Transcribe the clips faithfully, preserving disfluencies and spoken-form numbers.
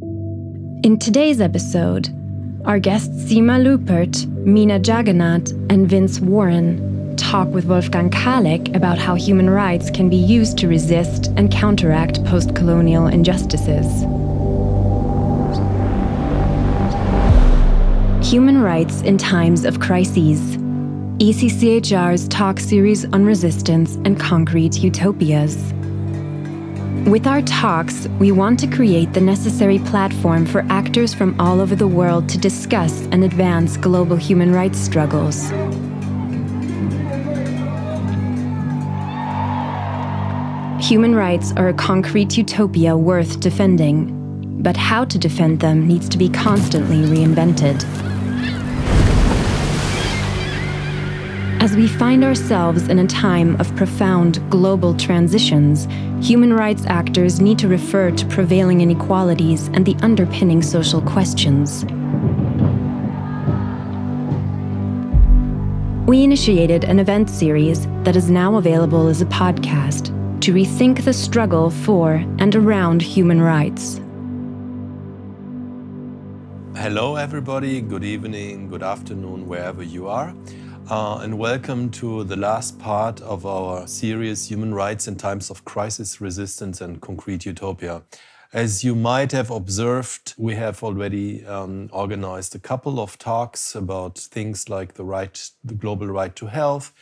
In today's episode, our guests Sima Luipert, Mina Jagannath, and Vince Warren talk with Wolfgang Kaleck about how human rights can be used to resist and counteract post-colonial injustices. Human Rights in Times of Crises, E C C H R's talk series on resistance and concrete utopias. With our talks, we want to create the necessary platform for actors from all over the world to discuss and advance global human rights struggles. Human rights are a concrete utopia worth defending, but how to defend them needs to be constantly reinvented. As we find ourselves in a time of profound global transitions, human rights actors need to refer to prevailing inequalities and the underpinning social questions. We initiated an event series that is now available as a podcast to rethink the struggle for and around human rights. Hello, everybody. Good evening, good afternoon, wherever you are. Uh, and welcome to the last part of our series, Human Rights in Times of Crisis, Resistance and Concrete Utopia. As you might have observed, we have already um, organized a couple of talks about things like the right, the global right to health,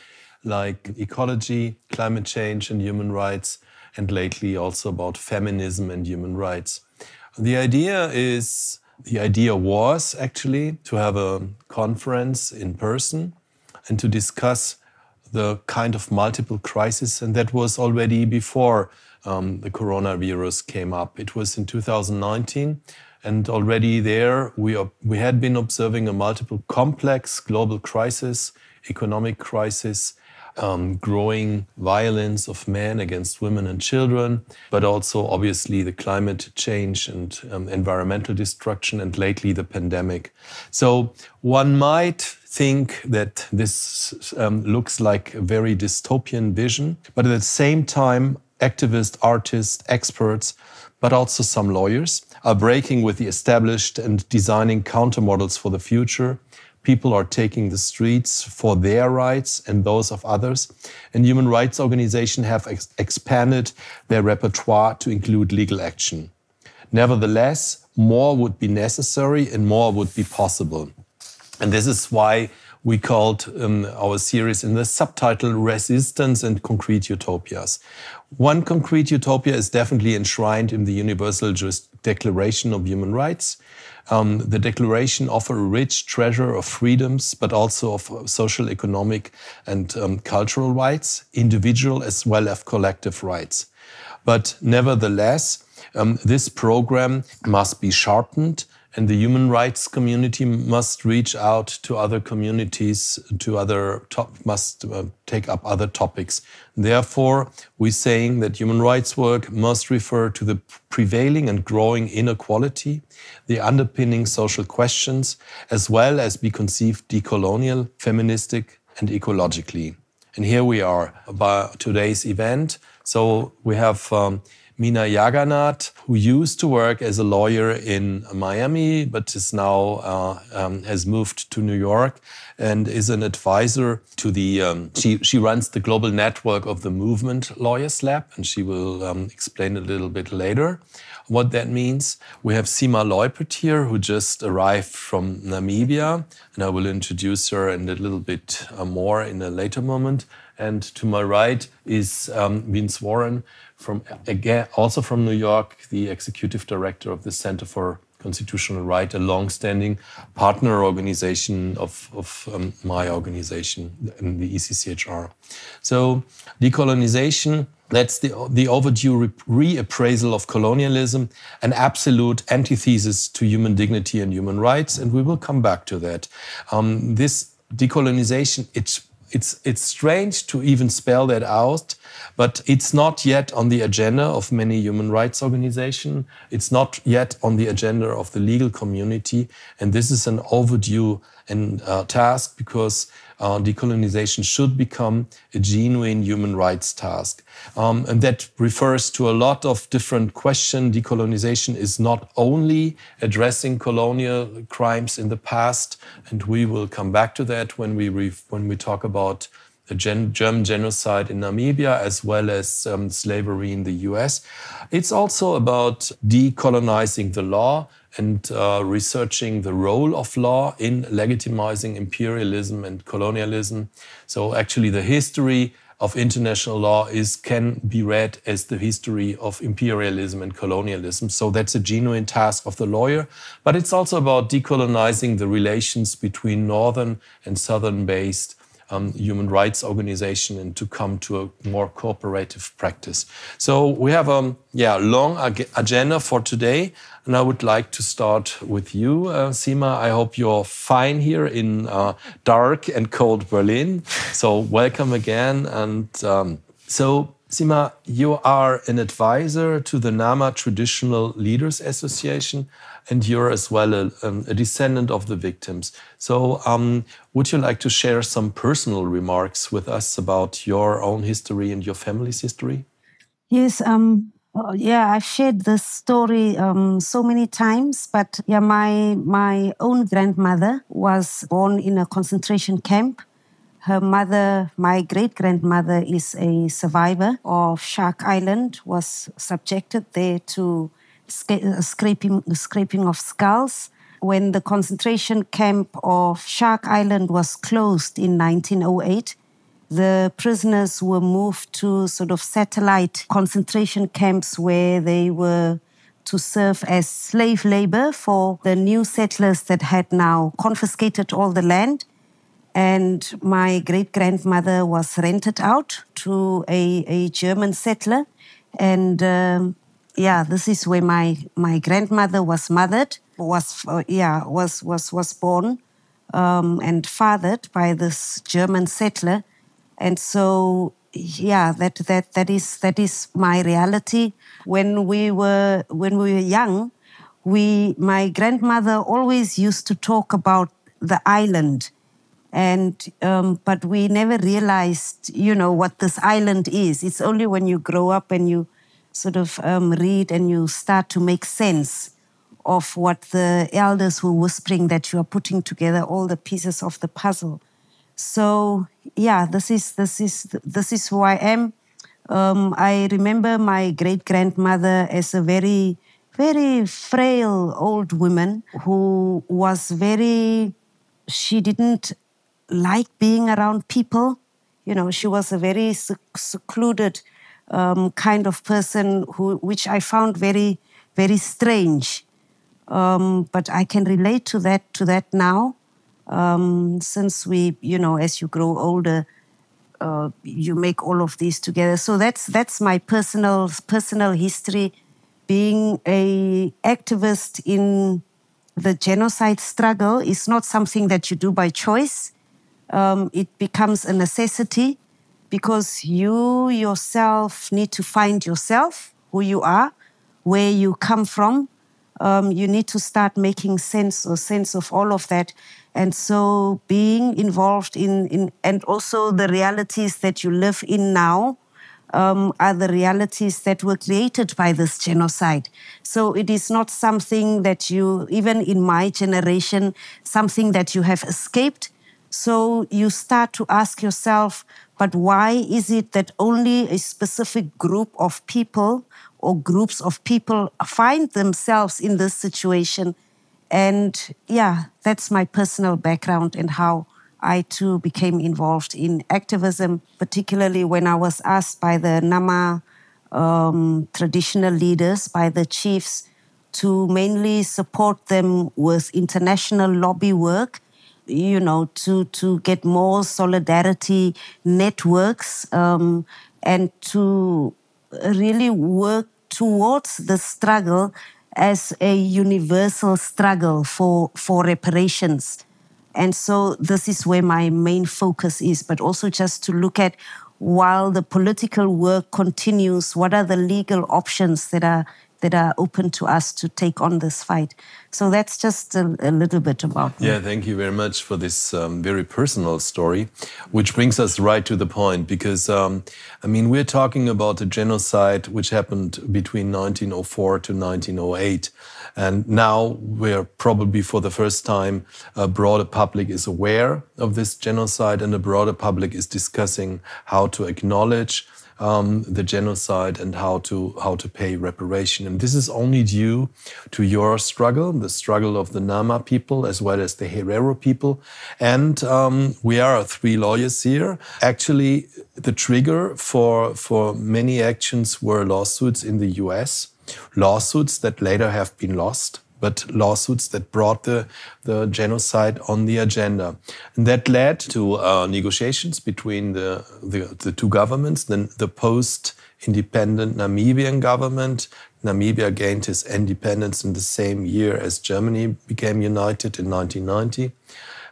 like ecology, climate change and human rights, and lately also about feminism and human rights. The idea is, the idea was actually to have a conference in person and to discuss the kind of multiple crises, and that was already before um, the coronavirus came up. It was in two thousand nineteen, and already there we, we had been observing a multiple complex global crisis, economic crisis, um, growing violence of men against women and children, but also obviously the climate change and um, environmental destruction, and lately the pandemic. So one might think that this um, looks like a very dystopian vision, but at the same time, activists, artists, experts, but also some lawyers are breaking with the established and designing countermodels for the future. People are taking the streets for their rights and those of others, and human rights organizations have ex expanded their repertoire to include legal action. Nevertheless, more would be necessary and more would be possible. And this is why we called um, our series in the subtitle Resistance and Concrete Utopias. One concrete utopia is definitely enshrined in the Universal Declaration of Human Rights. Um, the Declaration offers a rich treasure of freedoms, but also of social, economic, and um, cultural rights, individual as well as collective rights. But nevertheless, um, this program must be sharpened, and the human rights community must reach out to other communities, to other top, must uh, take up other topics. Therefore, we're saying that human rights work must refer to the prevailing and growing inequality, the underpinning social questions, as well as be conceived decolonial, feministic, and ecologically. And here we are by today's event. So we have Um, Mina Jagannath, who used to work as a lawyer in Miami, but is now uh, um, has moved to New York and is an advisor to the, um, she, she runs the global network of the Movement Lawyers Lab, and she will um, explain a little bit later what that means. We have Sima Luipert here, who just arrived from Namibia, and I will introduce her in a little bit uh, more in a later moment. And to my right is um, Vince Warren, from again also from New York, the executive director of the Center for Constitutional Rights, a long-standing partner organization of, of um, my organization, the E C C H R. So decolonization, that's the, the overdue reappraisal of colonialism, an absolute antithesis to human dignity and human rights, and we will come back to that. Um, this decolonization, it's It's, it's strange to even spell that out, but it's not yet on the agenda of many human rights organizations. It's not yet on the agenda of the legal community. And this is an overdue and uh, task, because uh, decolonization should become a genuine human rights task. Um, and that refers to a lot of different questions. Decolonization is not only addressing colonial crimes in the past, and we will come back to that when we, re when we talk about the gen German genocide in Namibia, as well as um, slavery in the U S. It's also about decolonizing the law and uh, researching the role of law in legitimizing imperialism and colonialism. So actually the history of international law is can be read as the history of imperialism and colonialism. So that's a genuine task of the lawyer. But it's also about decolonizing the relations between northern and southern-based Um, human rights organization, and to come to a more cooperative practice. So we have a yeah, long ag agenda for today, and I would like to start with you, uh, Sima. I hope you're fine here in uh, dark and cold Berlin. So welcome again. And um, so, Sima, you are an advisor to the Nama Traditional Leaders Association, and you're as well a, um, a descendant of the victims. So um, would you like to share some personal remarks with us about your own history and your family's history? Yes, um, yeah, I've shared this story um, so many times, but yeah, my, my own grandmother was born in a concentration camp. Her mother, my great-grandmother, is a survivor of Shark Island, was subjected there to scraping, scraping of skulls. When the concentration camp of Shark Island was closed in nineteen oh eight, the prisoners were moved to sort of satellite concentration camps where they were to serve as slave labor for the new settlers that had now confiscated all the land. And my great-grandmother was rented out to a, a German settler. And um, yeah, this is where my, my grandmother was mothered, was, uh, yeah, was, was, was born um, and fathered by this German settler. And so, yeah, that, that, that, is, that is my reality. When we were, when we were young, we, my grandmother always used to talk about the island. And, um, but we never realized, you know, what this island is. It's only when you grow up and you sort of um, read and you start to make sense of what the elders were whispering that you are putting together all the pieces of the puzzle. So, yeah, this is, this is, this is who I am. Um, I remember my great-grandmother as a very, very frail old woman who was very, she didn't like being around people. You know, she was a very secluded um, kind of person, who, which I found very, very strange. Um, but I can relate to that, to that now, um, since we, you know, as you grow older, uh, you make all of these together. So that's that's my personal personal history, being a activist in the genocide struggle. Is not something that you do by choice. Um, it becomes a necessity because you yourself need to find yourself, who you are, where you come from. Um, you need to start making sense or sense of all of that. And so being involved in, in and also the realities that you live in now um, are the realities that were created by this genocide. So it is not something that you, even in my generation, something that you have escaped. So you start to ask yourself, but why is it that only a specific group of people or groups of people find themselves in this situation? And yeah, that's my personal background and how I too became involved in activism, particularly when I was asked by the Nama um, traditional leaders, by the chiefs, to mainly support them with international lobby work, you know, to, to get more solidarity networks um, and to really work towards the struggle as a universal struggle for, for reparations. And so this is where my main focus is, but also just to look at, while the political work continues, what are the legal options that are that are open to us to take on this fight. So that's just a, a little bit about me. Yeah, thank you very much for this um, very personal story, which brings us right to the point, because, um, I mean, we're talking about a genocide which happened between nineteen oh four to nineteen oh eight. And now we're probably for the first time, a broader public is aware of this genocide, and the broader public is discussing how to acknowledge Um, the genocide and how to how to pay reparation. And this is only due to your struggle, the struggle of the Nama people as well as the Herero people. And um, we are three lawyers here. Actually, the trigger for for many actions were lawsuits in the U S, lawsuits that later have been lost, but lawsuits that brought the, the genocide on the agenda. And that led to uh, negotiations between the, the, the two governments, the, the post-independent Namibian government. Namibia gained its independence in the same year as Germany became united in nineteen ninety.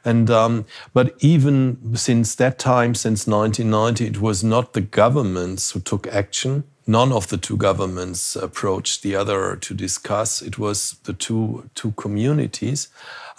And um, but even since that time, since nineteen ninety, it was not the governments who took action. None of the two governments approached the other to discuss. It was the two, two communities.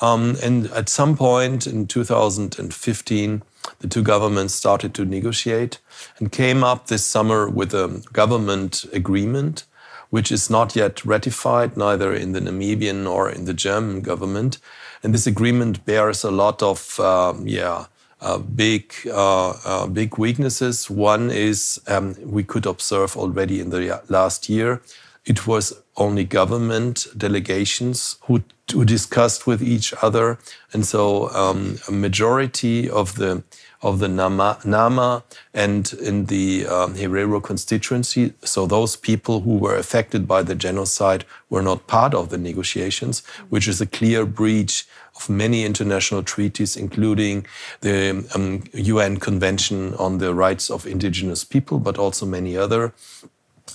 Um, and at some point in two thousand fifteen, the two governments started to negotiate and came up this summer with a government agreement, which is not yet ratified, neither in the Namibian nor in the German government. And this agreement bears a lot of, um, yeah, Uh, big, uh, uh, big weaknesses. One is um, we could observe already in the last year, it was only government delegations who, who discussed with each other, and so um, a majority of the of the Nama, Nama and in the um, Herero constituency. So those people who were affected by the genocide were not part of the negotiations, which is a clear breach of many international treaties, including the um, U N Convention on the Rights of Indigenous People, but also many other.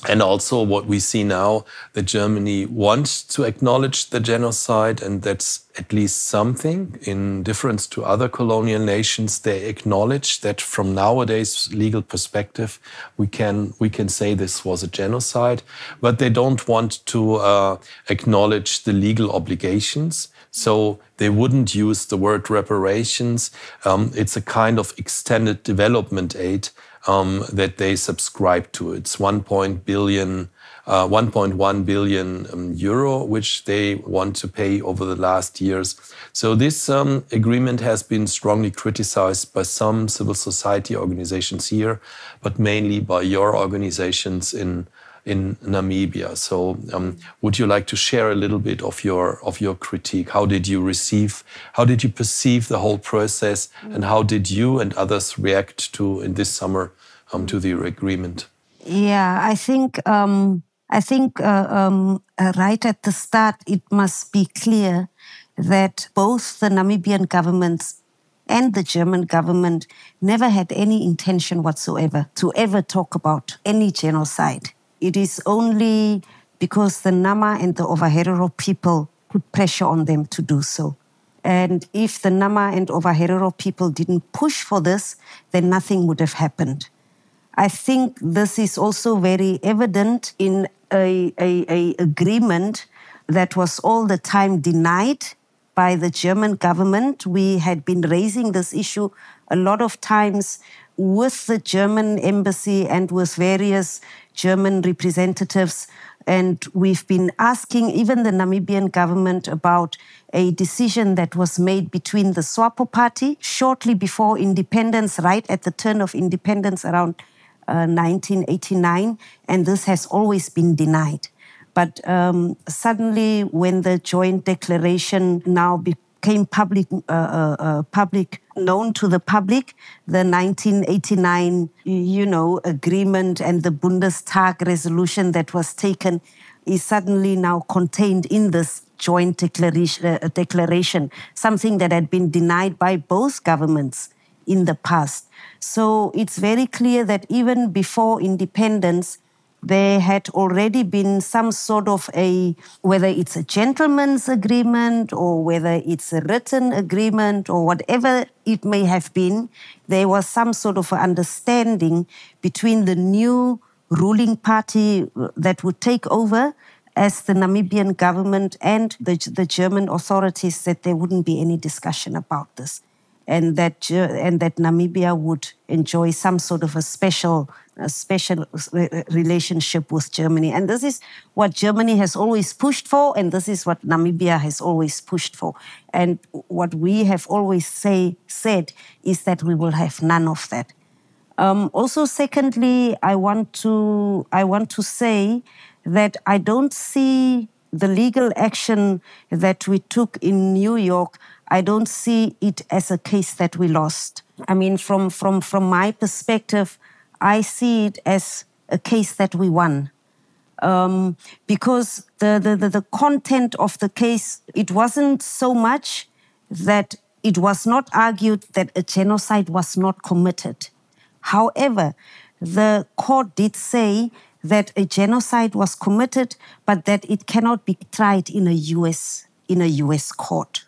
And also what we see now, that Germany wants to acknowledge the genocide, and that's at least something. In difference to other colonial nations, they acknowledge that from nowadays legal perspective, we can we can say this was a genocide, but they don't want to uh, acknowledge the legal obligations. So they wouldn't use the word reparations. Um, it's a kind of extended development aid um, that they subscribe to. It's one point one billion uh, one point one billion um, euro, which they want to pay over the last years. So this um, agreement has been strongly criticized by some civil society organizations here, but mainly by your organizations in in Namibia. So um, would you like to share a little bit of your of your critique? How did you receive, how did you perceive the whole process, and how did you and others react to in this summer um, to the agreement? Yeah, I think um, I think uh, um, right at the start it must be clear that both the Namibian governments and the German government never had any intention whatsoever to ever talk about any genocide. It is only because the Nama and the Ovaherero people put pressure on them to do so. And if the Nama and Ovaherero people didn't push for this, then nothing would have happened. I think this is also very evident in a, a, a agreement that was all the time denied by the German government. We had been raising this issue a lot of times with the German embassy and with various German representatives, and we've been asking even the Namibian government about a decision that was made between the SWAPO party shortly before independence, right at the turn of independence around uh, nineteen eighty-nine, and this has always been denied. But um, suddenly when the joint declaration now became Came public, uh, uh, public, known to the public, the nineteen eighty-nine, you know, agreement and the Bundestag resolution that was taken is suddenly now contained in this joint declaration, uh, declaration, something that had been denied by both governments in the past. So it's very clear that even before independence, there had already been some sort of a, whether it's a gentleman's agreement or whether it's a written agreement or whatever it may have been, there was some sort of understanding between the new ruling party that would take over as the Namibian government and the, the German authorities said there wouldn't be any discussion about this, and that and that Namibia would enjoy some sort of a special a special relationship with Germany. And this is what Germany has always pushed for, and this is what Namibia has always pushed for. And what we have always say said is that we will have none of that. Um, also, secondly, I want to I want to say that I don't see the legal action that we took in New York, I don't see it as a case that we lost. I mean, from, from, from my perspective, I see it as a case that we won. Um, because the, the, the, the content of the case, it wasn't so much that it was not argued that a genocide was not committed. However, the court did say that a genocide was committed, but that it cannot be tried in a U S in a U S court.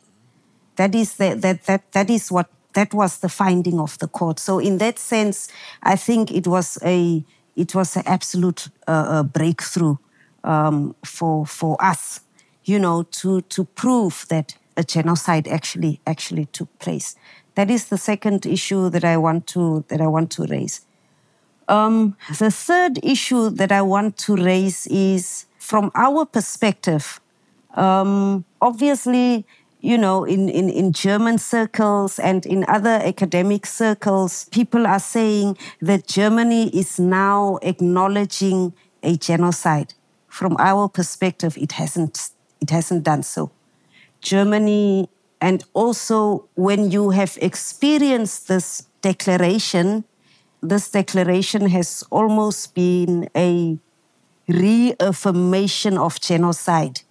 That is the, that that that is what that was the finding of the court. So in that sense, I think it was a it was an absolute uh, breakthrough um, for for us, you know, to to prove that a genocide actually actually took place. That is the second issue that I want to that I want to raise. Um, the third issue that I want to raise is, from our perspective, um, obviously, you know, in, in, in German circles and in other academic circles, people are saying that Germany is now acknowledging a genocide. From our perspective, it hasn't, it hasn't done so. Germany, and also when you have experienced this declaration, this declaration has almost been a reaffirmation of genocide,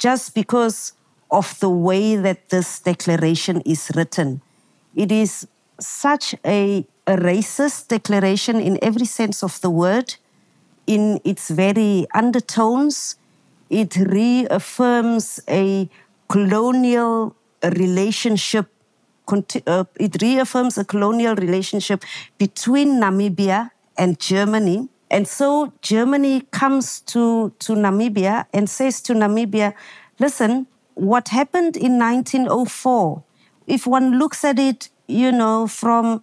just because of the way that this declaration is written. It is such a, a racist declaration in every sense of the word, in its very undertones. It reaffirms a colonial relationship Uh, it reaffirms a colonial relationship between Namibia and Germany. And so Germany comes to, to Namibia and says to Namibia, listen, what happened in nineteen oh four, if one looks at it, you know, from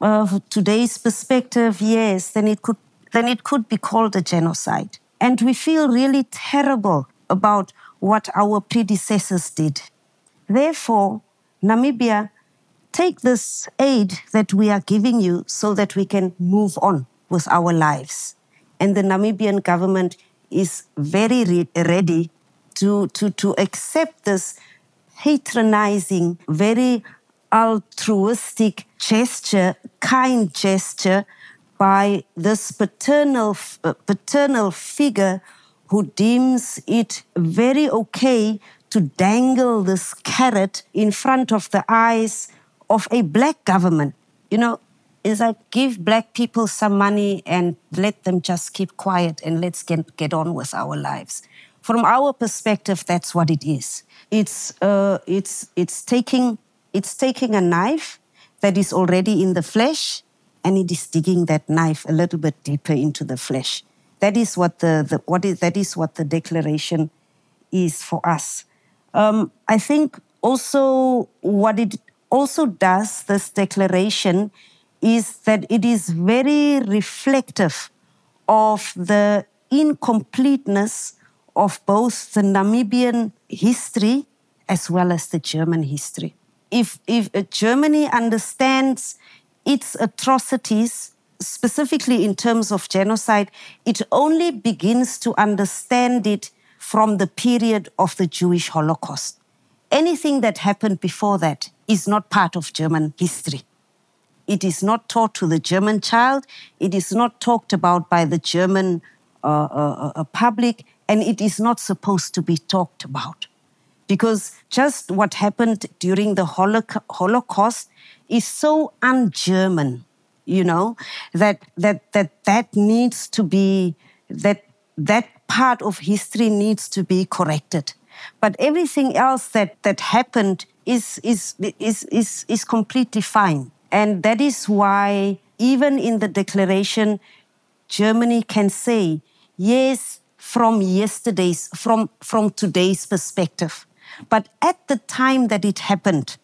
uh, today's perspective, yes, then it could, then it could be called a genocide. And we feel really terrible about what our predecessors did. Therefore, Namibia, take this aid that we are giving you so that we can move on with our lives. And the Namibian government is very re ready to, to, to accept this patronizing, very altruistic gesture, kind gesture by this paternal, uh, paternal figure who deems it very okay to dangle this carrot in front of the eyes of a black government. You know, is like, give black people some money and let them just keep quiet and let's get, get on with our lives. From our perspective, that's what it is. It's, uh, it's, it's, taking, it's taking a knife that is already in the flesh, and it is digging that knife a little bit deeper into the flesh. That is what the, the, what is, that is what the declaration is for us. Um, I think also what it also does, this declaration, is that it is very reflective of the incompleteness of both the Namibian history as well as the German history. If, if Germany understands its atrocities, specifically in terms of genocide, it only begins to understand it from the period of the Jewish Holocaust. Anything that happened before that is not part of German history. It is not taught to the German child, it is not talked about by the German uh, uh, uh, public, and it is not supposed to be talked about. Because just what happened during the Holocaust is so un-German, you know, that that, that that needs to be, that that part of history needs to be corrected. But everything else that, that happened is, is, is, is, is completely fine. And that is why, even in the declaration, Germany can say, yes, from yesterday's, from, from today's perspective. But at the time that it happened,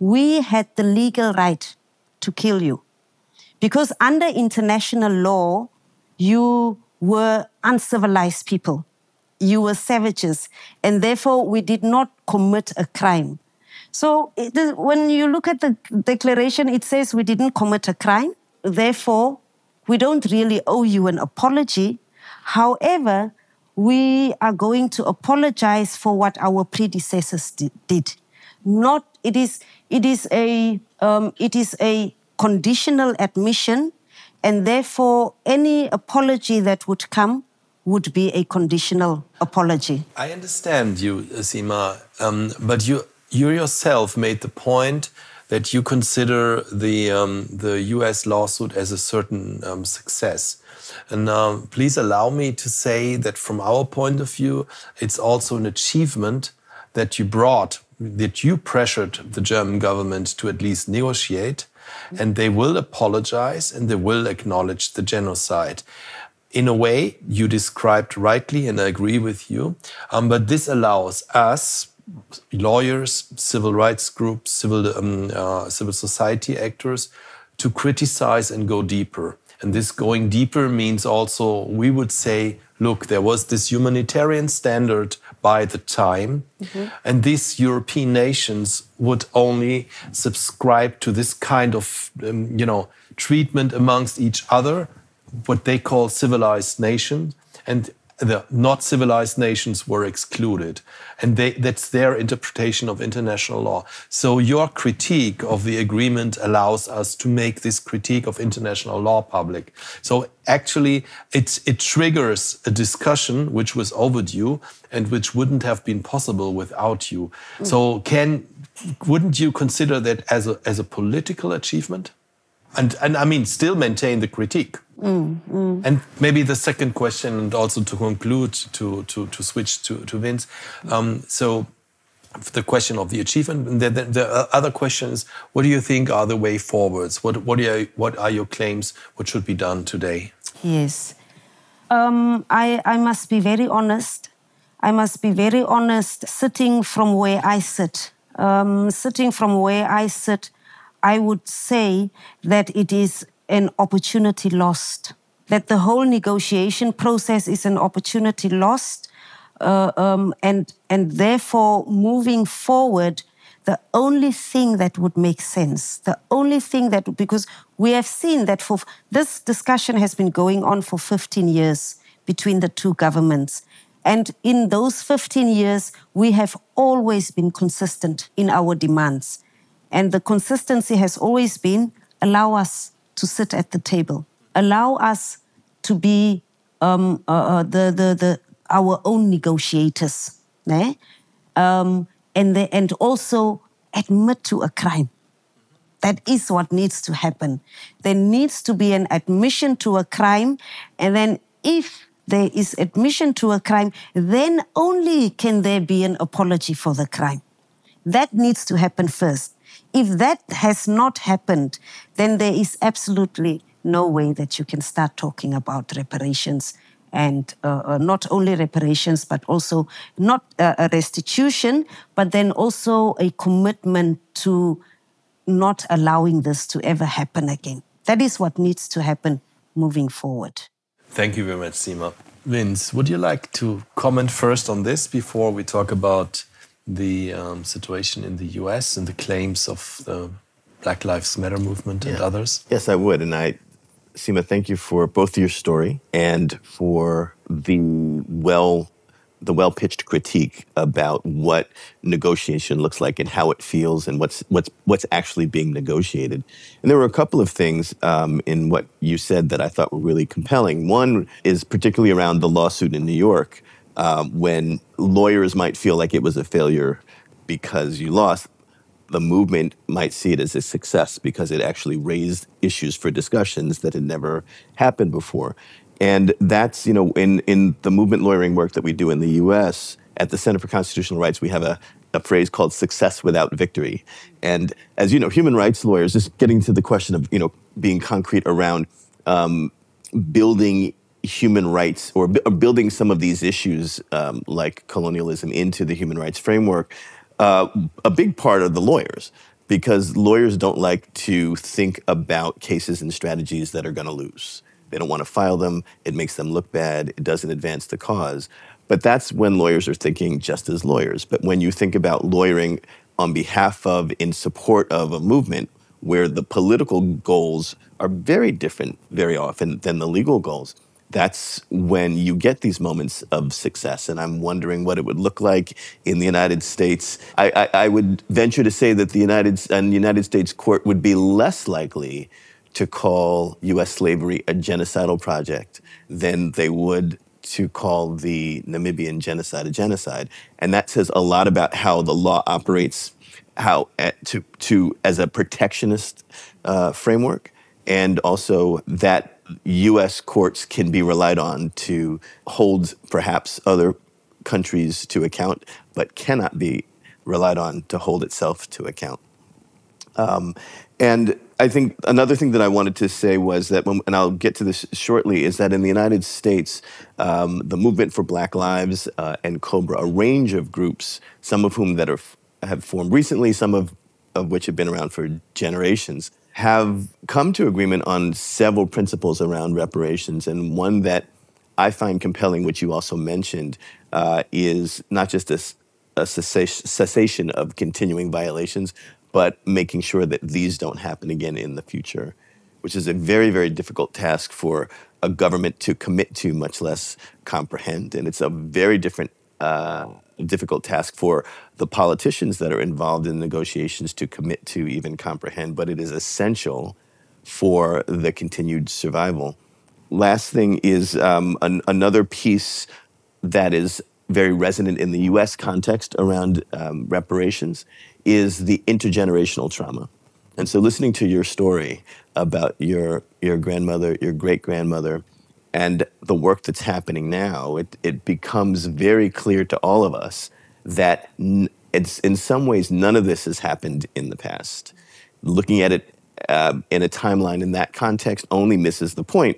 we had the legal right to kill you. Because under international law, you were uncivilized people. You were savages. And therefore, we did not commit a crime. So it, when you look at the declaration, it says we didn't commit a crime. Therefore, we don't really owe you an apology. However, we are going to apologize for what our predecessors did. Not it is it is a um, it is a conditional admission, and therefore any apology that would come would be a conditional apology. I understand you, Sima, um, but you you yourself made the point that you consider the um, the U S lawsuit as a certain um, success. And uh, please allow me to say that from our point of view, it's also an achievement that you brought, that you pressured the German government to at least negotiate, and they will apologize and they will acknowledge the genocide. In a way, you described rightly, and I agree with you, um, but this allows us, lawyers, civil rights groups, civil, um, uh, civil society actors, to criticize and go deeper. And this going deeper means also we would say, look, there was this humanitarian standard by the time, mm-hmm. and these European nations would only subscribe to this kind of um, you know, treatment amongst each other, what they call civilized nations, and the not civilized nations were excluded. And they, that's their interpretation of international law. So your critique of the agreement allows us to make this critique of international law public. So actually, it, it triggers a discussion which was overdue and which wouldn't have been possible without you. Mm. So can, wouldn't you consider that as a, as a political achievement? And, and I mean, still maintain the critique. Mm, mm. And maybe the second question, and also to conclude, to, to, to switch to, to Vince. Um, so the question of the achievement, and the, the, the other question is, what do you think are the way forwards? What, what, are, what are your claims? What should be done today? Yes. Um, I, I must be very honest. I must be very honest. Sitting from where I sit, um, sitting from where I sit, I would say that it is an opportunity lost, that the whole negotiation process is an opportunity lost. Uh, um, and, and therefore, moving forward, the only thing that would make sense, the only thing that, because we have seen that for, this discussion has been going on for fifteen years between the two governments. And in those fifteen years, we have always been consistent in our demands. And the consistency has always been, allow us to sit at the table, allow us to be um, uh, the, the, the, our own negotiators, né? Um, and, the, and also admit to a crime. That is what needs to happen. There needs to be an admission to a crime, and then if there is admission to a crime, then only can there be an apology for the crime. That needs to happen first. If that has not happened, then there is absolutely no way that you can start talking about reparations, and uh, not only reparations, but also not uh, a restitution, but then also a commitment to not allowing this to ever happen again. That is what needs to happen moving forward. Thank you very much, Sima. Vince, would you like to comment first on this before we talk about the um, situation in the U S and the claims of the Black Lives Matter movement yeah. and others? Yes, I would. And I, Sima, thank you for both your story and for the well, the well-pitched critique about what negotiation looks like and how it feels and what's what's what's actually being negotiated. And there were a couple of things um, in what you said that I thought were really compelling. One is particularly around the lawsuit in New York. Um, when lawyers might feel like it was a failure because you lost, the movement might see it as a success because it actually raised issues for discussions that had never happened before. And that's, you know, in, in the movement lawyering work that we do in the U S, at the Center for Constitutional Rights, we have a, a phrase called success without victory. And as you know, human rights lawyers, just getting to the question of, you know, being concrete around um, building human rights or b building some of these issues um, like colonialism into the human rights framework, uh, a big part of the lawyers, because lawyers don't like to think about cases and strategies that are going to lose. They don't want to file them. It makes them look bad. It doesn't advance the cause. But that's when lawyers are thinking just as lawyers. But when you think about lawyering on behalf of, in support of a movement, where the political goals are very different very often than the legal goals, that's when you get these moments of success. And I'm wondering what it would look like in the United States. I, I, I would venture to say that the United, and the United States court would be less likely to call U S slavery a genocidal project than they would to call the Namibian genocide a genocide. And that says a lot about how the law operates, how to, to as a protectionist uh, framework, and also that U S courts can be relied on to hold perhaps other countries to account, but cannot be relied on to hold itself to account. Um, and I think another thing that I wanted to say was that, when, and I'll get to this shortly, is that in the United States, um, the Movement for Black Lives uh, and COBRA, a range of groups, some of whom that are have formed recently, some of, of which have been around for generations, have come to agreement on several principles around reparations. And one that I find compelling, which you also mentioned, uh, is not just a, a cessation of continuing violations, but making sure that these don't happen again in the future, which is a very, very difficult task for a government to commit to, much less comprehend. And it's a very different Uh, difficult task for the politicians that are involved in negotiations to commit to, even comprehend, but it is essential for the continued survival. Last thing is um, an, another piece that is very resonant in the U S context around um, reparations is the intergenerational trauma. And so listening to your story about your, your grandmother, your great-grandmother, and the work that's happening now, it, it becomes very clear to all of us that n it's, in some ways, none of this has happened in the past. Looking at it uh, in a timeline in that context only misses the point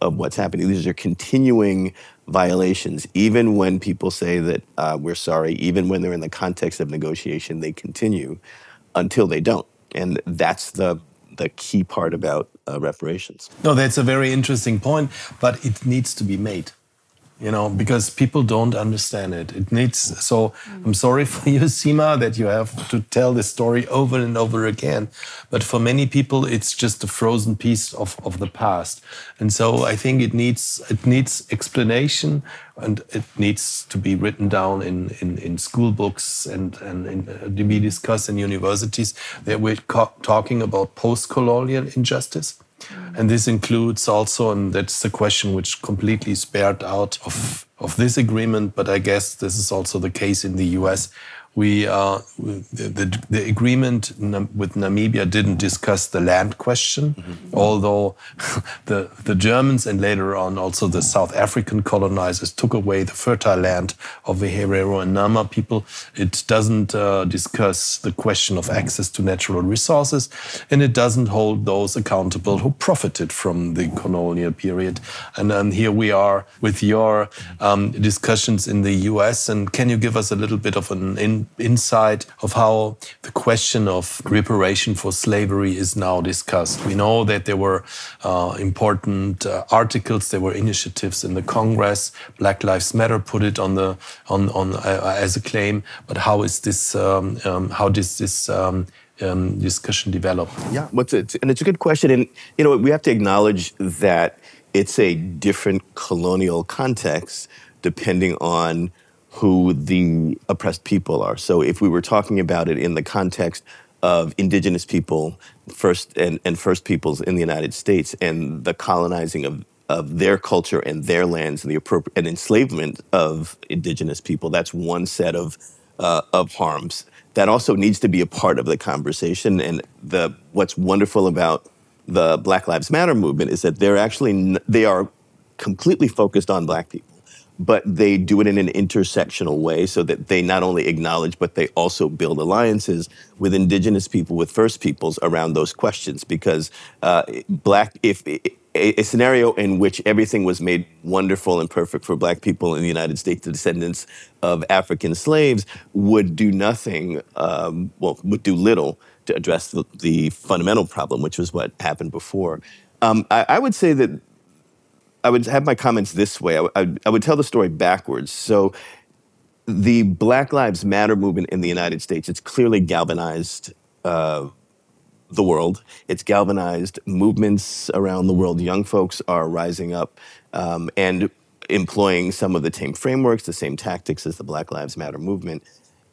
of what's happening. These are continuing violations. Even when people say that uh, we're sorry, even when they're in the context of negotiation, they continue until they don't. And that's the the key part about uh, reparations. No, that's a very interesting point, but it needs to be made, you know, because people don't understand it. It needs, so I'm sorry for you, Sima, that you have to tell this story over and over again, but for many people, it's just a frozen piece of, of the past. And so I think it needs, it needs explanation, and it needs to be written down in, in, in school books and, and, and uh, to be discussed in universities, that we're talking about post-colonial injustice. And this includes also, and that's the question which completely spared out of, of this agreement, but I guess this is also the case in the U S. We, uh, the, the agreement with Namibia didn't discuss the land question, mm-hmm. although the, the Germans and later on also the South African colonizers took away the fertile land of the Ovaherero and Nama people. It doesn't uh, discuss the question of access to natural resources, and it doesn't hold those accountable who profited from the colonial period. And then here we are with your um, discussions in the U S, and can you give us a little bit of an in insight of how the question of reparation for slavery is now discussed? We know that there were uh, important uh, articles, there were initiatives in the Congress. Black Lives Matter put it on the on on uh, as a claim. But how is this? Um, um, how does this um, um, discussion develop? Yeah, what's it? And it's a good question. And you know, we have to acknowledge that it's a different colonial context depending on who the oppressed people are. So if we were talking about it in the context of indigenous people first and, and first peoples in the United States and the colonizing of, of their culture and their lands and the appropriate and enslavement of indigenous people, that's one set of, uh, of harms. That also needs to be a part of the conversation. And the, what's wonderful about the Black Lives Matter movement is that they're actually, they are completely focused on Black people, but they do it in an intersectional way so that they not only acknowledge, but they also build alliances with indigenous people, with first peoples around those questions. Because uh, black, if a, a scenario in which everything was made wonderful and perfect for black people in the United States, the descendants of African slaves, would do nothing, um, well, would do little to address the, the fundamental problem, which was what happened before. Um, I, I would say that I would have my comments this way. I, I, I would tell the story backwards. So the Black Lives Matter movement in the United States, it's clearly galvanized uh, the world. It's galvanized movements around the world. Young folks are rising up um, and employing some of the same frameworks, the same tactics as the Black Lives Matter movement.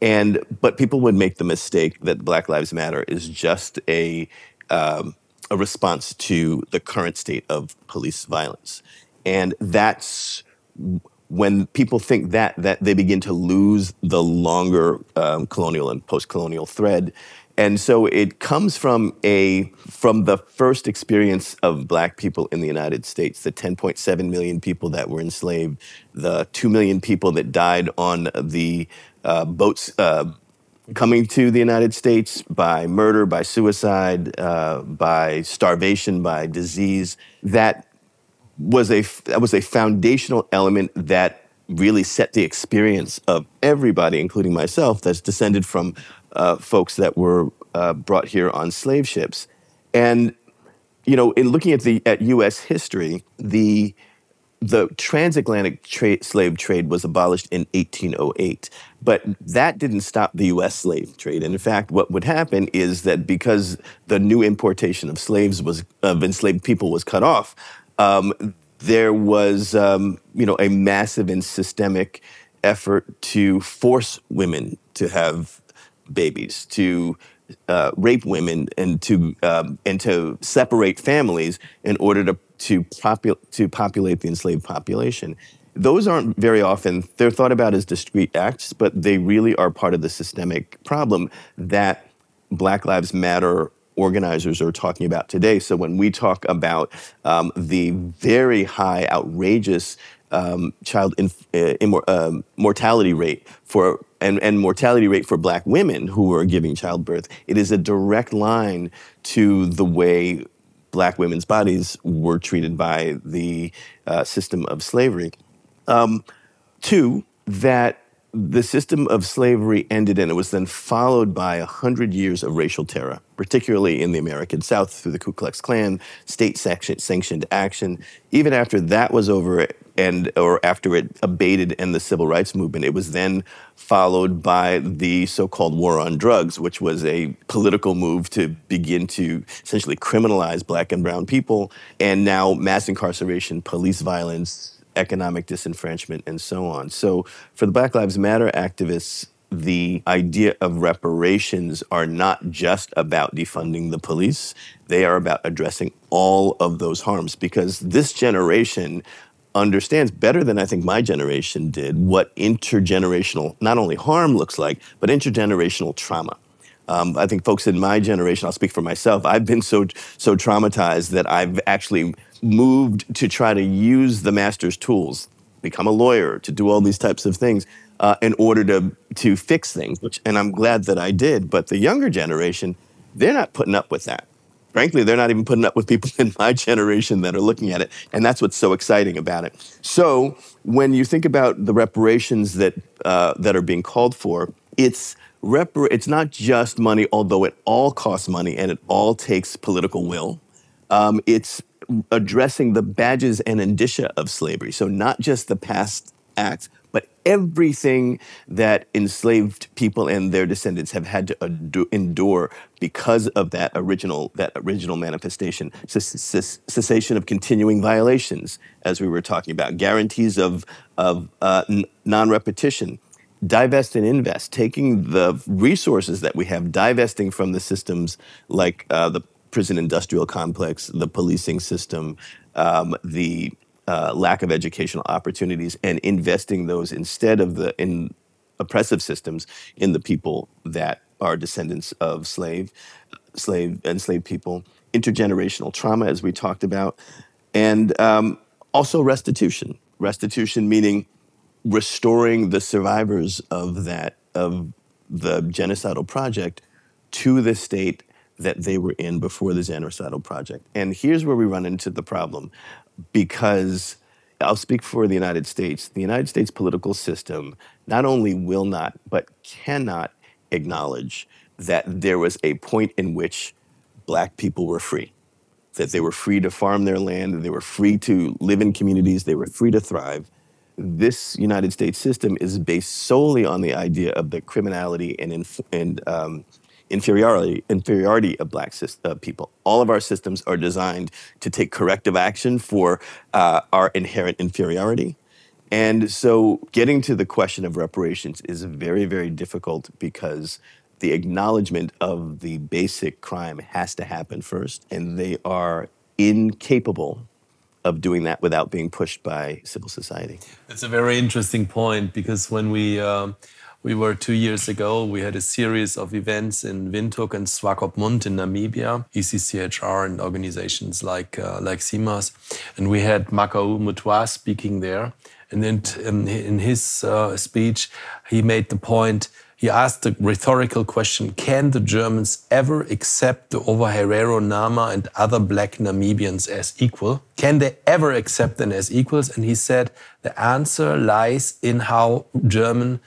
And but people would make the mistake that Black Lives Matter is just a... Um, a response to the current state of police violence. And that's when people think that, that they begin to lose the longer um, colonial and post-colonial thread. And so it comes from a from the first experience of black people in the United States, the ten point seven million people that were enslaved, the two million people that died on the uh, boats, uh, coming to the United States by murder, by suicide, uh, by starvation, by disease. That was a that was a foundational element that really set the experience of everybody, including myself, that's descended from uh, folks that were uh, brought here on slave ships. And you know, in looking at the at U S history, the The transatlantic tra- slave trade was abolished in eighteen oh eight, but that didn't stop the U S slave trade. And in fact, what would happen is that because the new importation of slaves was of enslaved people was cut off, um, there was um, you know a massive and systemic effort to force women to have babies, to uh, rape women, and to um, and to separate families in order to. To, popul- to populate the enslaved population. Those aren't very often, they're thought about as discrete acts, but they really are part of the systemic problem that Black Lives Matter organizers are talking about today. So when we talk about um, the very high, outrageous um, child in- uh, immor- uh, mortality rate for and, and mortality rate for black women who are giving childbirth, it is a direct line to the way black women's bodies were treated by the uh, system of slavery. Um, two, that the system of slavery ended and it was then followed by one hundred years of racial terror, particularly in the American South through the Ku Klux Klan, state-sanctioned action. Even after that was over and or after it abated in the civil rights movement, it was then followed by the so-called war on drugs, which was a political move to begin to essentially criminalize black and brown people, and now mass incarceration, police violence, economic disenfranchisement, and so on. So for the Black Lives Matter activists, the idea of reparations are not just about defunding the police. They are about addressing all of those harms, because this generation understands better than I think my generation did what intergenerational, not only harm looks like, but intergenerational trauma. Um, I think folks in my generation, I'll speak for myself, I've been so so traumatized that I've actually moved to try to use the master's tools, become a lawyer, to do all these types of things uh, in order to to fix things, which, and I'm glad that I did. But the younger generation, they're not putting up with that. Frankly, they're not even putting up with people in my generation that are looking at it, and that's what's so exciting about it. So when you think about the reparations that uh, that are being called for, it's repar- it's not just money, although it all costs money and it all takes political will. Um, it's addressing the badges and indicia of slavery, so not just the past acts, but everything that enslaved people and their descendants have had to ad- endure because of that original that original manifestation. Cess- cessation of continuing violations, as we were talking about, guarantees of, of uh, n- non-repetition, divest and invest, taking the resources that we have, divesting from the systems like uh, the prison industrial complex, the policing system, um, the Uh, lack of educational opportunities, and investing those instead of the in oppressive systems in the people that are descendants of slave, slave enslaved people, intergenerational trauma, as we talked about, and um, also restitution. Restitution meaning restoring the survivors of that of the genocidal project to the state that they were in before the Genricidal Project. And here's where we run into the problem, because I'll speak for the United States. The United States political system not only will not, but cannot acknowledge that there was a point in which black people were free, that they were free to farm their land, that they were free to live in communities, they were free to thrive. This United States system is based solely on the idea of the criminality and inf- and um, inferiority inferiority of black sis- uh, people. All of our systems are designed to take corrective action for uh, our inherent inferiority. And so getting to the question of reparations is very, very difficult, because the acknowledgement of the basic crime has to happen first, and they are incapable of doing that without being pushed by civil society. That's a very interesting point, because when we uh, we were two years ago, we had a series of events in Windhoek and Swakopmund in Namibia, E C C H R and organizations like uh, like Sima's, and we had Makau Mutwa speaking there. And then t- in his uh, speech, he made the point. He asked the rhetorical question, can the Germans ever accept the Ovaherero, Nama and other black Namibians as equal? Can they ever accept them as equals? And he said the answer lies in how German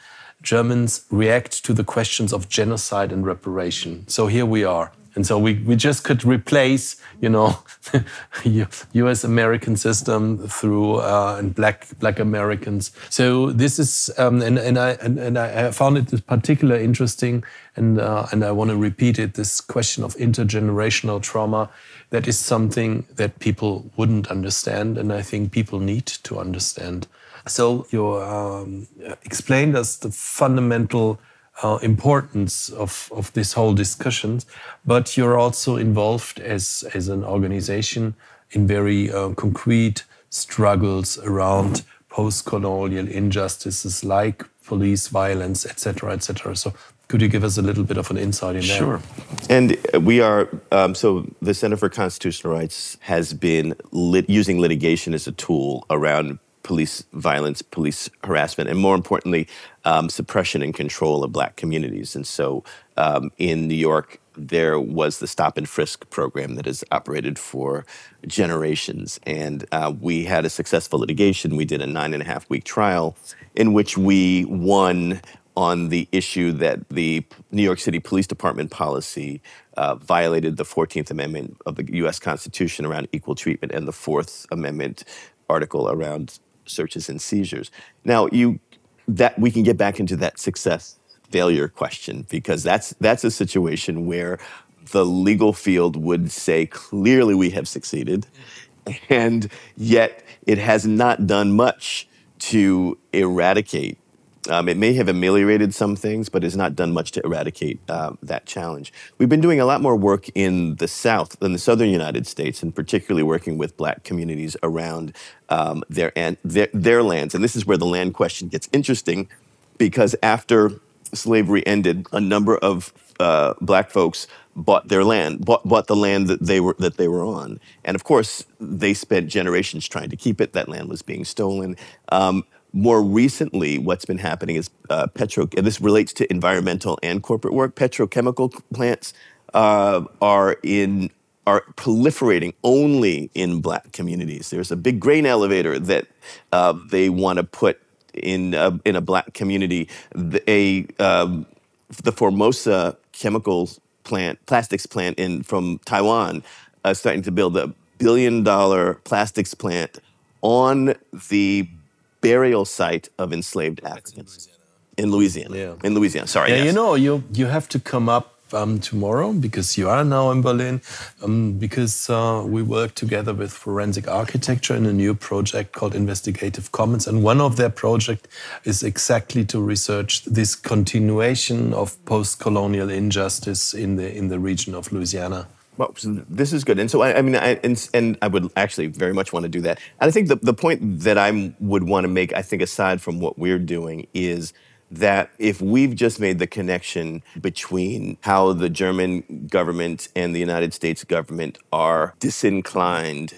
Germans react to the questions of genocide and reparation. So here we are. And so we, we just could replace, you know, U S American system through uh, and black black Americans. So this is um, and and I and, and I found it particularly interesting, and uh, and I want to repeat it. This question of intergenerational trauma, that is something that people wouldn't understand, and I think people need to understand. So you um, explained us the fundamental Uh, importance of, of this whole discussion, but you're also involved as, as an organization in very uh, concrete struggles around post-colonial injustices like police violence, et cetera, et cetera. So could you give us a little bit of an insight in that? Sure. And we are, um, so the Center for Constitutional Rights has been lit- using litigation as a tool around police violence, police harassment, and more importantly, um, suppression and control of black communities. And so um, in New York, there was the stop and frisk program that has operated for generations. And uh, we had a successful litigation. We did a nine and a half week trial in which we won on the issue that the New York City Police Department policy uh, violated the fourteenth Amendment of the U S Constitution around equal treatment and the Fourth Amendment article around searches and seizures. Now, you that we can get back into that success failure question, because that's that's a situation where the legal field would say clearly we have succeeded, and yet it has not done much to eradicate. Um, it may have ameliorated some things, but it's not done much to eradicate uh, that challenge. We've been doing a lot more work in the South, in the Southern United States, and particularly working with black communities around um, their, an- their their lands. And this is where the land question gets interesting, because after slavery ended, a number of uh, black folks bought their land, bought, bought the land that they were that they were on. And of course, they spent generations trying to keep it. That land was being stolen. Um, More recently, what's been happening is uh, petro. And this relates to environmental and corporate work. Petrochemical plants uh, are in are proliferating only in black communities. There's a big grain elevator that uh, they want to put in uh, in a black community. The, a um, the Formosa Chemicals plant, plastics plant in from Taiwan, uh, starting to build a billion dollar plastics plant on the burial site of enslaved Africans. In Louisiana. In Louisiana. Yeah. In Louisiana. Sorry. Yeah, yes. You know, you you have to come up um, tomorrow, because you are now in Berlin, um, because uh, we work together with Forensic Architecture in a new project called Investigative Commons. And one of their projects is exactly to research this continuation of post-colonial injustice in the in the region of Louisiana. Well, so this is good. And so, I, I mean, I, and, and I would actually very much want to do that. And I think the, the point that I would want to make, I think, aside from what we're doing, is that if we've just made the connection between how the German government and the United States government are disinclined,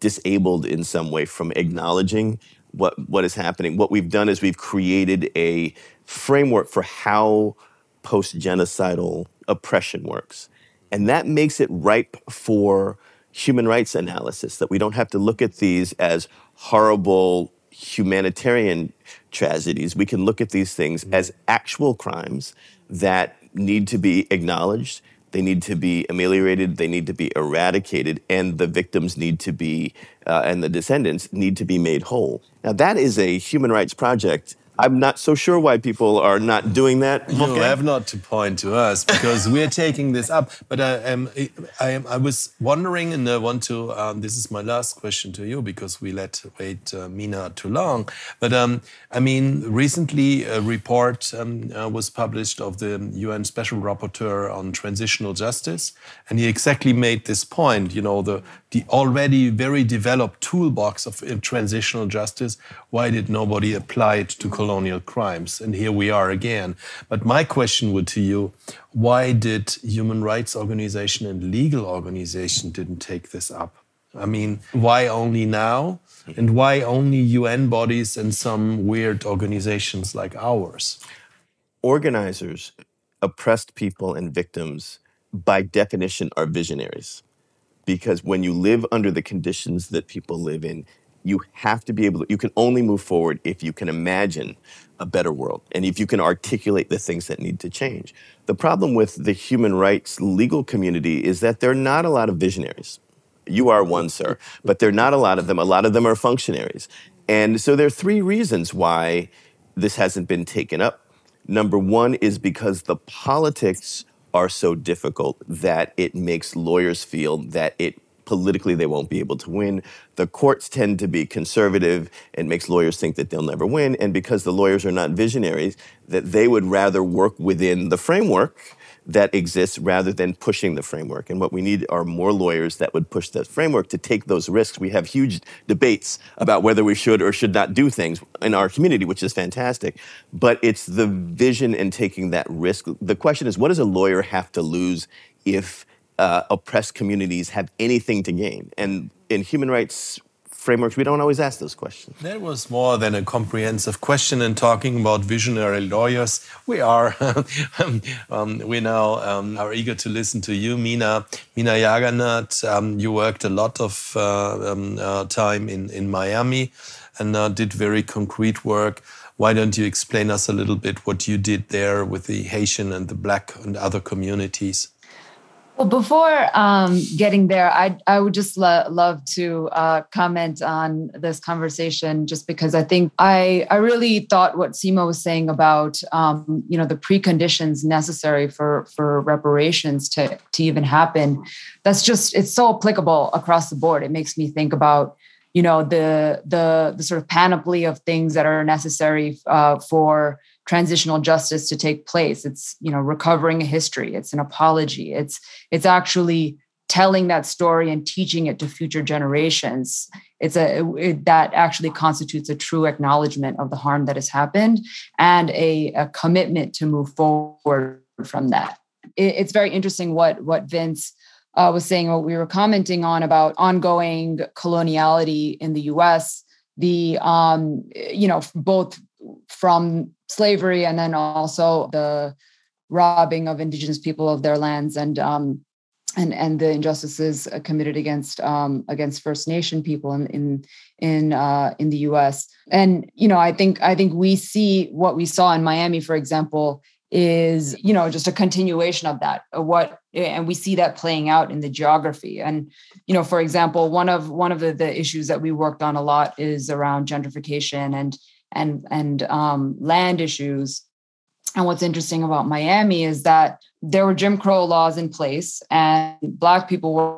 disabled in some way from acknowledging what what is happening, what we've done is we've created a framework for how post-genocidal oppression works. And that makes it ripe for human rights analysis, that we don't have to look at these as horrible humanitarian tragedies. We can look at these things as actual crimes that need to be acknowledged, they need to be ameliorated, they need to be eradicated, and the victims need to be, uh, and the descendants need to be made whole. Now that is a human rights project. I'm not so sure why people are not doing that. You okay. have not to point to us because we're taking this up. But I am, I am, I was wondering, and I want to. Um, this is my last question to you because we let wait uh, Mina too long. But um, I mean, recently a report um, uh, was published of the U N Special Rapporteur on Transitional Justice, and he exactly made this point. You know, the the already very developed toolbox of uh, transitional justice. Why did nobody apply it to Colombia? Colonial crimes, and here we are again. But my question would to you, why did human rights organization and legal organization didn't take this up? I mean, why only now? And why only U N bodies and some weird organizations like ours? Organizers, oppressed people and victims, by definition, are visionaries. Because when you live under the conditions that people live in, you have to be able to, you can only move forward if you can imagine a better world and if you can articulate the things that need to change. The problem with the human rights legal community is that there are not a lot of visionaries. You are one, sir, but there are not a lot of them. A lot of them are functionaries. And so there are three reasons why this hasn't been taken up. Number one is because the politics are so difficult that it makes lawyers feel that it politically, they won't be able to win. The courts tend to be conservative and makes lawyers think that they'll never win. And because the lawyers are not visionaries, that they would rather work within the framework that exists rather than pushing the framework. And what we need are more lawyers that would push that framework to take those risks. We have huge debates about whether we should or should not do things in our community, which is fantastic. But it's the vision and taking that risk. The question is, what does a lawyer have to lose if Uh, oppressed communities have anything to gain? And in human rights frameworks, we don't always ask those questions. That was more than a comprehensive question. And talking about visionary lawyers, we are um, we now um, are eager to listen to you, Mina. Mina Jagannath, um, you worked a lot of uh, um, uh, time in, in Miami and uh, did very concrete work. Why don't you explain us a little bit what you did there with the Haitian and the Black and other communities? Well, before um, getting there, I I would just lo love to uh, comment on this conversation, just because I think I I really thought what Sima was saying about um, you know, the preconditions necessary for for reparations to to even happen. That's just, it's so applicable across the board. It makes me think about, you know, the the the sort of panoply of things that are necessary uh, for transitional justice to take place. It's, you know, recovering a history. It's an apology. It's it's actually telling that story and teaching it to future generations. It's a it, that actually constitutes a true acknowledgement of the harm that has happened and a, a commitment to move forward from that. It, it's very interesting what what Vince uh, was saying, what we were commenting on about ongoing coloniality in the U S. The um, you know, both from slavery and then also the robbing of indigenous people of their lands and um, and and the injustices committed against um, against First Nation people in in in, uh, in the U S. And you know, I think I think we see what we saw in Miami, for example, is, you know, just a continuation of that. What and we see that playing out in the geography. And you know, for example, one of one of the, the issues that we worked on a lot is around gentrification and. and and um, land issues. And what's interesting about Miami is that there were Jim Crow laws in place and Black people were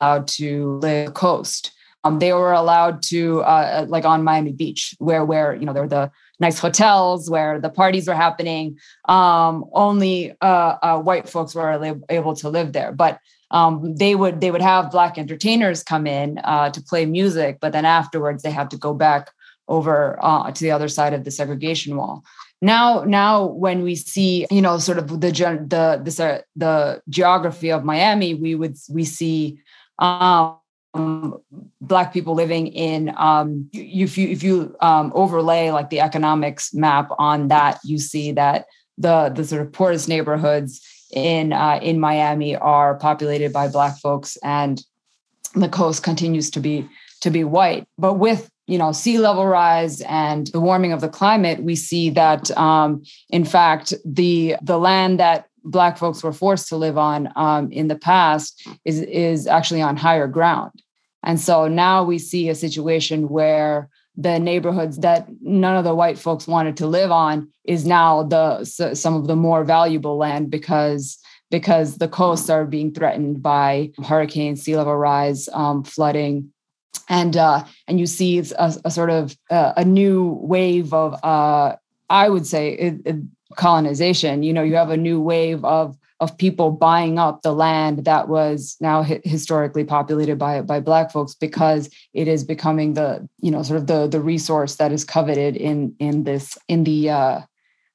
allowed to live the coast. Um, they were allowed to, uh, like on Miami Beach, where, where you know, there were the nice hotels where the parties were happening. Um, only uh, uh, white folks were able to live there. But um, they would they would have Black entertainers come in uh, to play music, but then afterwards they had to go back over uh, to the other side of the segregation wall. Now, now when we see, you know, sort of the the this, uh, the geography of Miami, we would we see um, Black people living in. Um, if you if you um, overlay like the economics map on that, you see that the, the sort of poorest neighborhoods in uh, in Miami are populated by Black folks, and the coast continues to be to be white. But with you know sea level rise and the warming of the climate, we see that um, in fact the the land that Black folks were forced to live on um, in the past is is actually on higher ground. And so now we see a situation where the neighborhoods that none of the white folks wanted to live on is now the some of the more valuable land because, because the coasts are being threatened by hurricanes, sea level rise, um, flooding. And uh, and you see a, a sort of uh, a new wave of, uh, I would say, it, it, colonization. You know, you have a new wave of of people buying up the land that was now hi- historically populated by by Black folks, because it is becoming the, you know, sort of the the resource that is coveted in in this in the uh,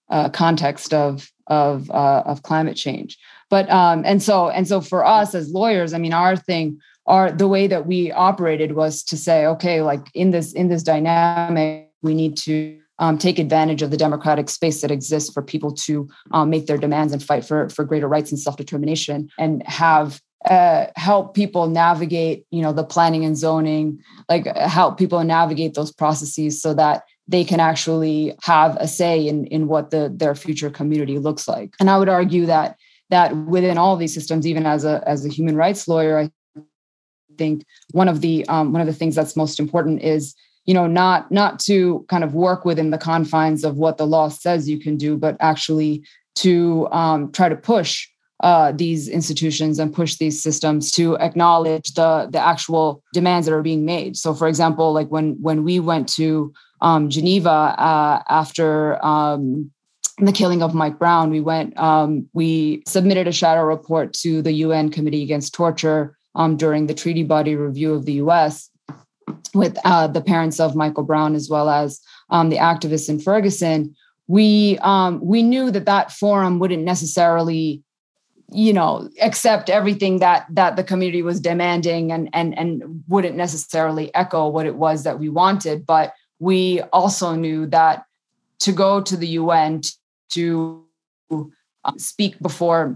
uh, context of of uh, of climate change. But um, and so and so for us as lawyers, I mean, our thing, our the way that we operated was to say, okay, like in this in this dynamic, we need to Um, take advantage of the democratic space that exists for people to um, make their demands and fight for, for greater rights and self-determination, and have uh, help people navigate, you know, the planning and zoning, like help people navigate those processes so that they can actually have a say in, in what the, their future community looks like. And I would argue that that within all these systems, even as a as a human rights lawyer, I think one of the um, one of the things that's most important is, you know, not not to kind of work within the confines of what the law says you can do, but actually to um, try to push uh, these institutions and push these systems to acknowledge the the actual demands that are being made. So, for example, like when when we went to um, Geneva uh, after um, the killing of Mike Brown, we went um, we submitted a shadow report to the U N Committee Against Torture um, during the treaty body review of the U S with uh, the parents of Michael Brown, as well as um, the activists in Ferguson. We um, we knew that that forum wouldn't necessarily, you know, accept everything that that the community was demanding, and and and wouldn't necessarily echo what it was that we wanted. But we also knew that to go to the U N to uh, speak before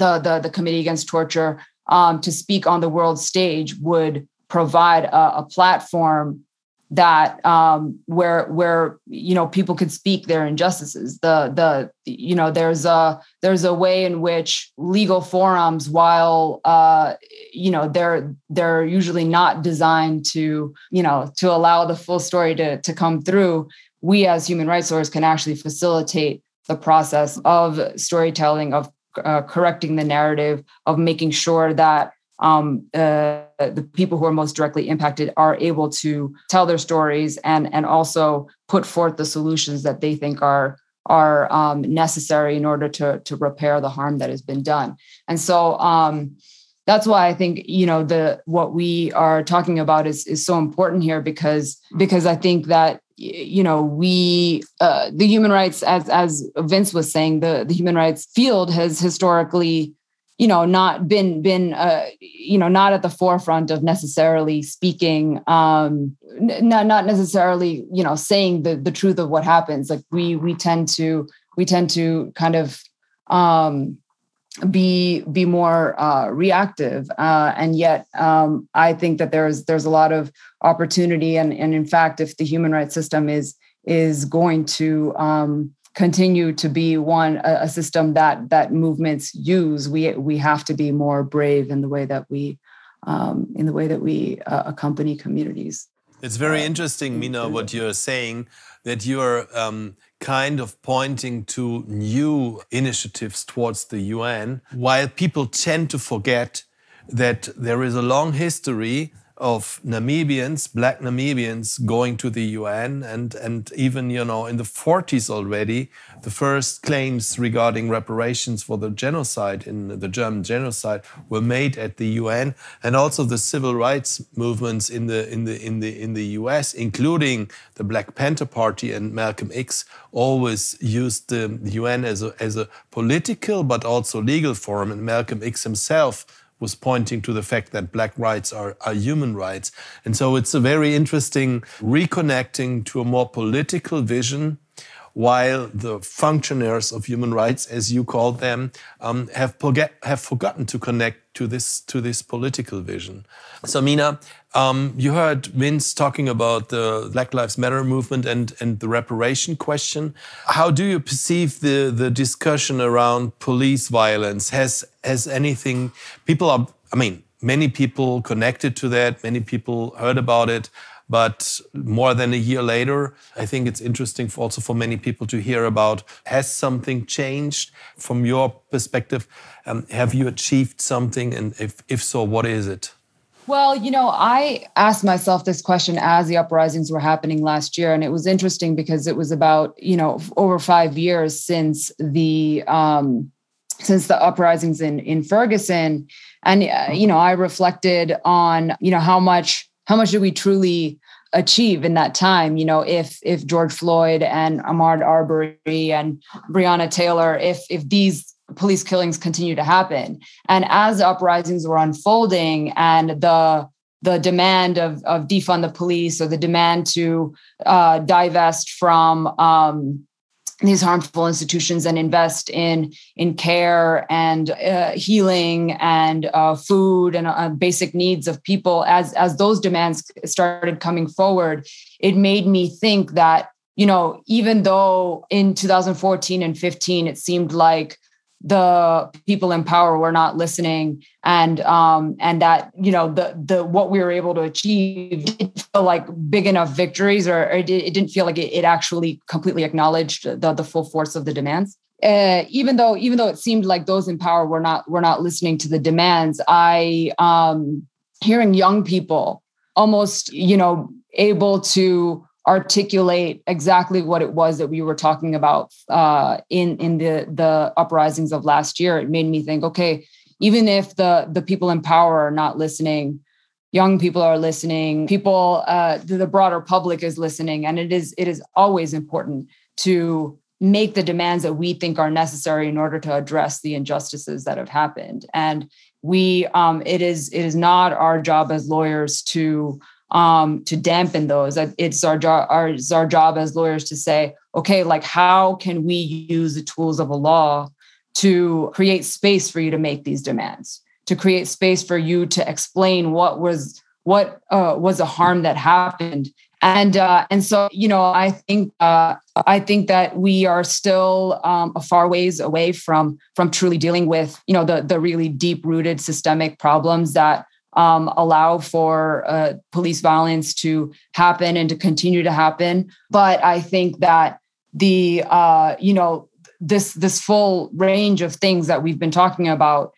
the, the the Committee Against Torture, um, to speak on the world stage, would provide a, a platform that um, where where you know people could speak their injustices. The the you know there's a there's a way in which legal forums, while uh, you know they're they're usually not designed to you know to allow the full story to to come through, we as human rights lawyers can actually facilitate the process of storytelling, of uh, correcting the narrative, of making sure that Um, uh, the people who are most directly impacted are able to tell their stories and and also put forth the solutions that they think are are um, necessary in order to to repair the harm that has been done. And so um, that's why I think you know the what we are talking about is is so important here, because because I think that you know we uh, the human rights, as as Vince was saying, the the human rights field has historically, you know, not been, been, uh, you know, not at the forefront of necessarily speaking, um, n- not necessarily, you know, saying the, the truth of what happens. Like we, we tend to, we tend to kind of, um, be, be more, uh, reactive. Uh, and yet, um, I think that there's, there's a lot of opportunity. And, and in fact, if the human rights system is, is going to, um, continue to be one a system that that movements use, we we have to be more brave in the way that we um, in the way that we uh, accompany communities. It's very uh, interesting, Mina, what you're saying, that you're um, kind of pointing to new initiatives towards the U N, while people tend to forget that there is a long history of Namibians, Black Namibians, going to the U N, and and even, you know, in the forties already, the first claims regarding reparations for the genocide, in the German genocide, were made at the U N, and also the civil rights movements in the in the in the in the U S, including the Black Panther Party and Malcolm X, always used the U N as a as a political but also legal forum, and Malcolm X himself was pointing to the fact that Black rights are, are human rights. And so it's a very interesting reconnecting to a more political vision while the functionaries of human rights, as you called them, um, have, forget, have forgotten to connect to this, to this political vision. So, Mina, um, you heard Vince talking about the Black Lives Matter movement and, and the reparation question. How do you perceive the, the discussion around police violence? Has, has anything, people are, I mean, many people connected to that, many people heard about it. But more than a year later, I think it's interesting for also for many people to hear about, has something changed from your perspective? Um, have you achieved something? And if, if so, what is it? Well, you know, I asked myself this question as the uprisings were happening last year. And it was interesting because it was about, you know, over five years since the um, since the uprisings in, in Ferguson. And, uh, you know, I reflected on, you know, how much How much did we truly achieve in that time? You know, if if George Floyd and Ahmaud Arbery and Breonna Taylor, if if these police killings continue to happen, and as the uprisings were unfolding, and the the demand of of defund the police, or the demand to uh, divest from um, these harmful institutions and invest in in care and uh, healing and uh, food and uh, basic needs of people, as as those demands started coming forward, it made me think that, you know, even though in two thousand fourteen and fifteen, it seemed like the people in power were not listening, and um, and that, you know, the the what we were able to achieve didn't feel like big enough victories, or, or it, it didn't feel like it, it actually completely acknowledged the the full force of the demands. Uh, even though even though it seemed like those in power were not were not listening to the demands, I um, hearing young people almost, you know, able to articulate exactly what it was that we were talking about uh, in in the the uprisings of last year. It made me think, okay, even if the the people in power are not listening, young people are listening. People, uh, the broader public is listening, and it is it is always important to make the demands that we think are necessary in order to address the injustices that have happened. And we, um, it is it is not our job as lawyers to. Um, to dampen those. It's our, jo- our, it's our job as lawyers to say, okay, like, how can we use the tools of a law to create space for you to make these demands, to create space for you to explain what was what uh, was the harm that happened. And uh, and so, you know, I think uh, I think that we are still um, a far ways away from from truly dealing with, you know, the the really deep-rooted systemic problems that Um, allow for uh, police violence to happen and to continue to happen. But I think that the, uh, you know, this this full range of things that we've been talking about,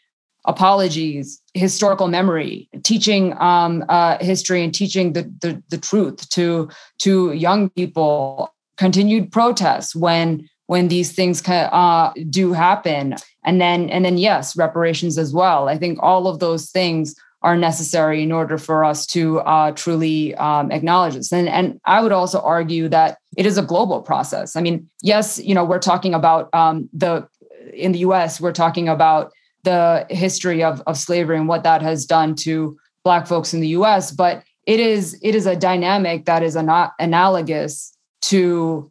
apologies, historical memory, teaching um, uh, history and teaching the, the the truth to to young people, continued protests when when these things can, uh, do happen, and then and then yes, reparations as well. I think all of those things are necessary in order for us to uh, truly um, acknowledge this. And, and I would also argue that it is a global process. I mean, yes, you know, we're talking about um, the, in the U S, we're talking about the history of, of slavery and what that has done to Black folks in the U S, but it is it is a dynamic that is an- analogous to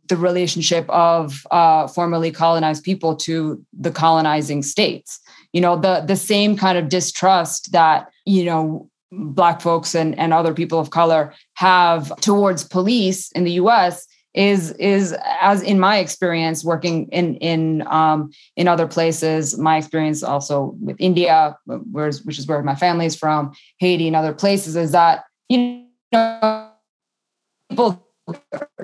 the relationship of uh, formerly colonized people to the colonizing states. You know, the the same kind of distrust that, you know, Black folks and, and other people of color have towards police in the U S is is as in my experience working in in um, in other places, my experience also with India, where, which is where my family is from, Haiti and other places, is that, you know, people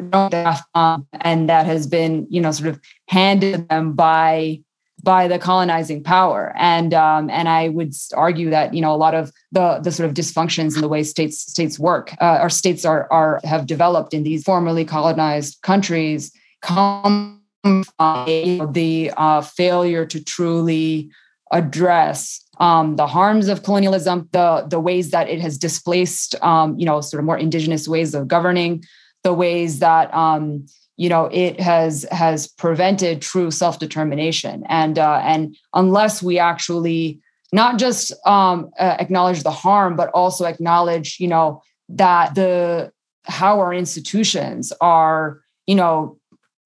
don't have, um, and that has been, you know, sort of handed to them by. by the colonizing power. And um, and I would argue that, you know, a lot of the the sort of dysfunctions in the way states states work uh, or states are are have developed in these formerly colonized countries come from the uh, failure to truly address um, the harms of colonialism, the the ways that it has displaced, um, you know, sort of more indigenous ways of governing, the ways that um, you know, it has has prevented true self-determination. And uh, and unless we actually not just um, uh, acknowledge the harm, but also acknowledge, you know, that the how our institutions are, you know,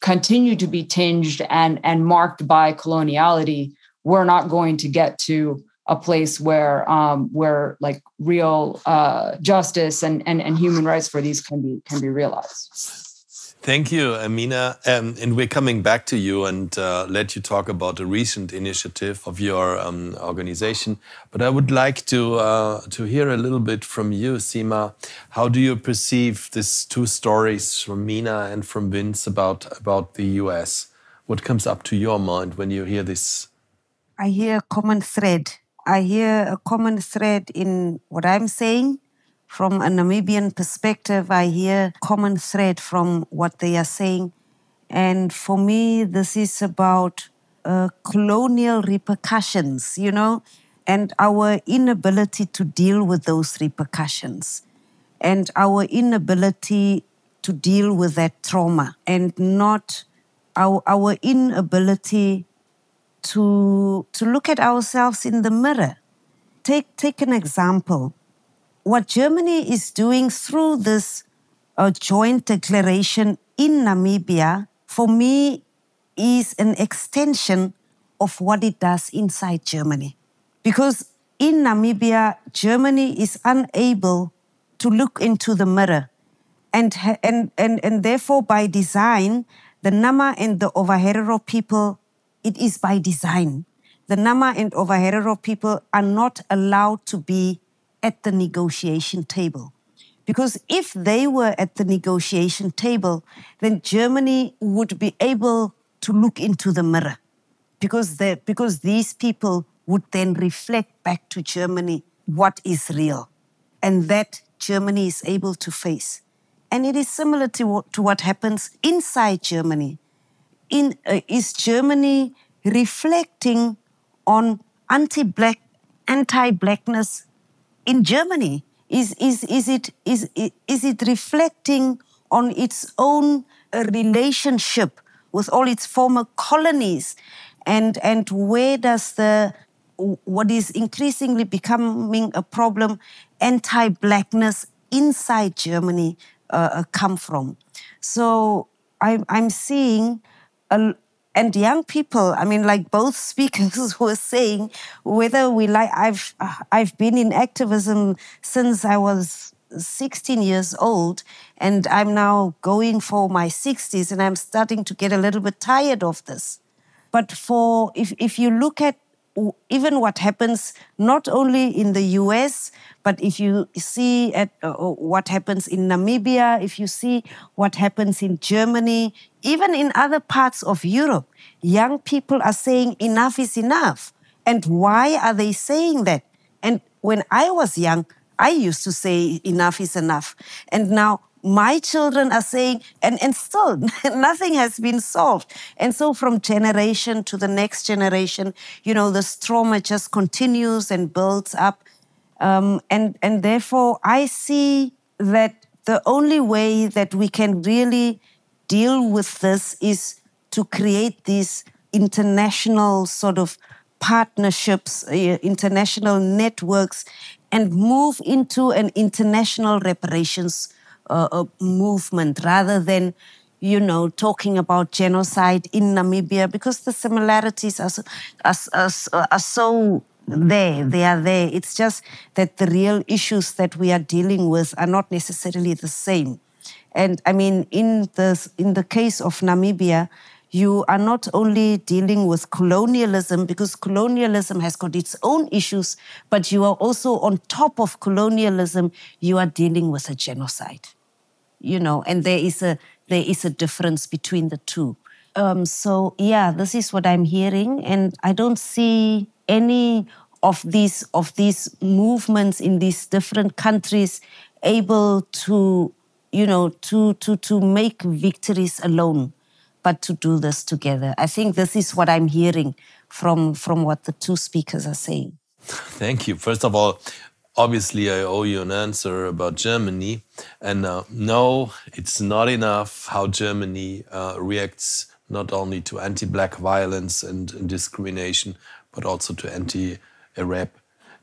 continue to be tinged and, and marked by coloniality, we're not going to get to a place where um, where like real uh, justice and, and and human rights for these can be can be realized. Thank you, Amina. Um, and we're coming back to you and uh, let you talk about a recent initiative of your um, organization. But I would like to uh, to hear a little bit from you, Sima. How do you perceive these two stories from Mina and from Vince about about the U S? What comes up to your mind when you hear this? I hear a common thread. I hear a common thread in what I'm saying. From a Namibian perspective, I hear common thread from what they are saying. And for me, this is about uh, colonial repercussions, you know, and our inability to deal with those repercussions and our inability to deal with that trauma and not our, our inability to, to look at ourselves in the mirror. Take, take an example. What Germany is doing through this uh, joint declaration in Namibia, for me, is an extension of what it does inside Germany. Because in Namibia, Germany is unable to look into the mirror. And, and, and, and therefore, by design, the Nama and the Ovaherero people, it is by design. The Nama and Ovaherero people are not allowed to be at the negotiation table. Because if they were at the negotiation table, then Germany would be able to look into the mirror because, the, because these people would then reflect back to Germany what is real and that Germany is able to face. And it is similar to what, to what happens inside Germany. In, uh, is Germany reflecting on anti-black, anti-blackness in Germany? Is, is, is, it, is, is it reflecting on its own relationship with all its former colonies? And, and where does the, what is increasingly becoming a problem, anti-blackness inside Germany uh, come from? So I'm, I'm seeing, a, and young people, I mean, like both speakers were saying, whether we like, I've, I've been in activism since I was sixteen years old, and I'm now going for my sixties, and I'm starting to get a little bit tired of this. But for, if, if you look at even what happens, not only in the U S, but if you see at uh, what happens in Namibia, if you see what happens in Germany, even in other parts of Europe, young people are saying enough is enough. And why are they saying that? And when I was young, I used to say enough is enough. And now my children are saying, and, and still nothing has been solved. And so from generation to the next generation, you know, this trauma just continues and builds up. Um, and, and therefore, I see that the only way that we can really deal with this is to create these international sort of partnerships, uh, international networks, and move into an international reparations Uh, uh, movement rather than, you know, talking about genocide in Namibia, because the similarities are so, are, are, are so there, they are there. It's just that the real issues that we are dealing with are not necessarily the same. And I mean, in the, in the case of Namibia, you are not only dealing with colonialism, because colonialism has got its own issues, but you are also, on top of colonialism, you are dealing with a genocide. You know, and there is a, there is a difference between the two. Um, so, yeah, this is what I'm hearing. And I don't see any of these, of these movements in these different countries able to, you know, to, to, to make victories alone, but to do this together. I think this is what I'm hearing from, from what the two speakers are saying. Thank you. First of all, obviously I owe you an answer about Germany. And uh, no, it's not enough how Germany uh, reacts not only to anti-black violence and, and discrimination, but also to anti-Arab,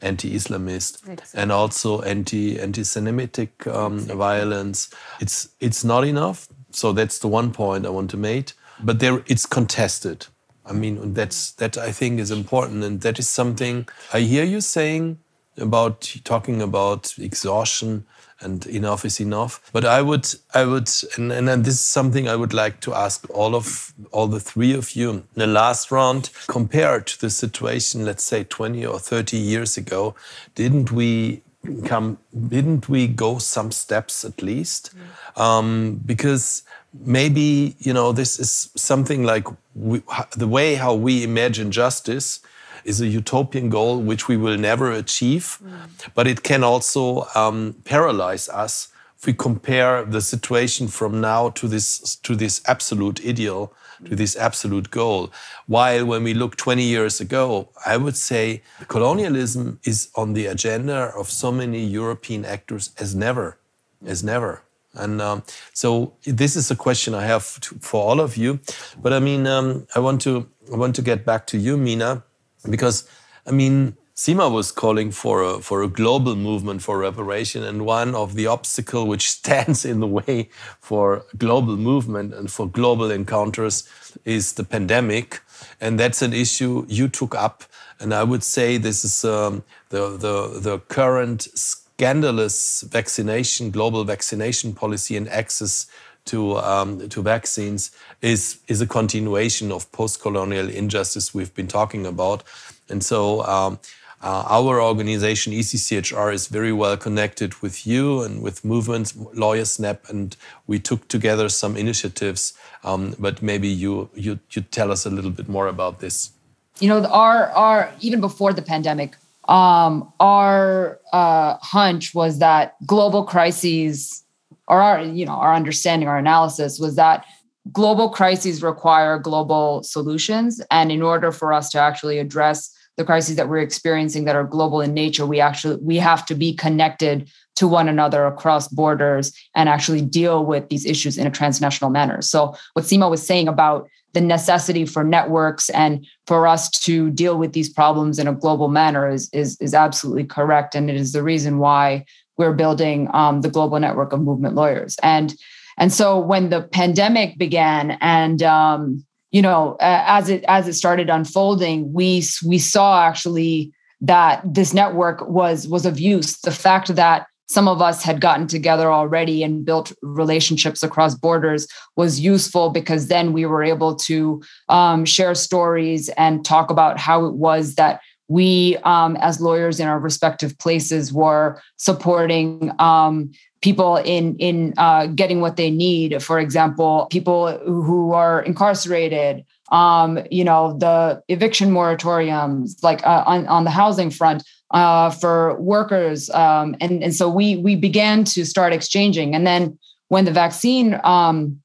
anti-Islamist, exactly, and also anti, anti-Semitic um, exactly. violence. It's, it's not enough. So that's the one point I want to make. but there it's contested. I mean, and that's, that I think is important, and that is something I hear you saying about talking about exhaustion and enough is enough. But I would, I would, and, and and this is something I would like to ask all of all the three of you in the last round. Compared to the situation, let's say twenty or thirty years ago, didn't we come? Didn't we go some steps at least? Mm. Um, because maybe you know this is something like we, the way how we imagine justice is a utopian goal which we will never achieve, mm. but it can also um, paralyze us if we compare the situation from now to this to this absolute ideal, to this absolute goal. While when we look twenty years ago, I would say colonialism is on the agenda of so many European actors as never, as never. And um, so this is a question I have to, for all of you. But I mean, um, I want to I want to get back to you, Mina. Because, I mean, Sima was calling for a, for a global movement for reparation, and one of the obstacles which stands in the way for global movement and for global encounters is the pandemic. And that's an issue you took up. And I would say this is um, the, the, the current scandalous vaccination, global vaccination policy and access to, um, to vaccines is, is a continuation of post-colonial injustice we've been talking about. And so um, uh, our organization, E C C H R, is very well connected with you and with Movement Lawyers Lab, and we took together some initiatives, um, but maybe you, you, you tell us a little bit more about this. You know, our, our even before the pandemic, um, our uh, hunch was that global crises or our, you know, our understanding, our analysis was that global crises require global solutions. And in order for us to actually address the crises that we're experiencing that are global in nature, we actually, we have to be connected to one another across borders and actually deal with these issues in a transnational manner. So what Sima was saying about the necessity for networks and for us to deal with these problems in a global manner is, is, is absolutely correct. And it is the reason why we're building um, the global network of movement lawyers. And, and so when the pandemic began and, um, you know, uh, as it, as it started unfolding, we, we saw actually that this network was, was of use. The fact that some of us had gotten together already and built relationships across borders was useful, because then we were able to um, share stories and talk about how it was that we, um, as lawyers in our respective places, were supporting um, people in in uh, getting what they need. For example, people who are incarcerated, um, you know, the eviction moratoriums, like uh, on, on the housing front uh, for workers, um, and and so we we began to start exchanging. And then when the vaccine um,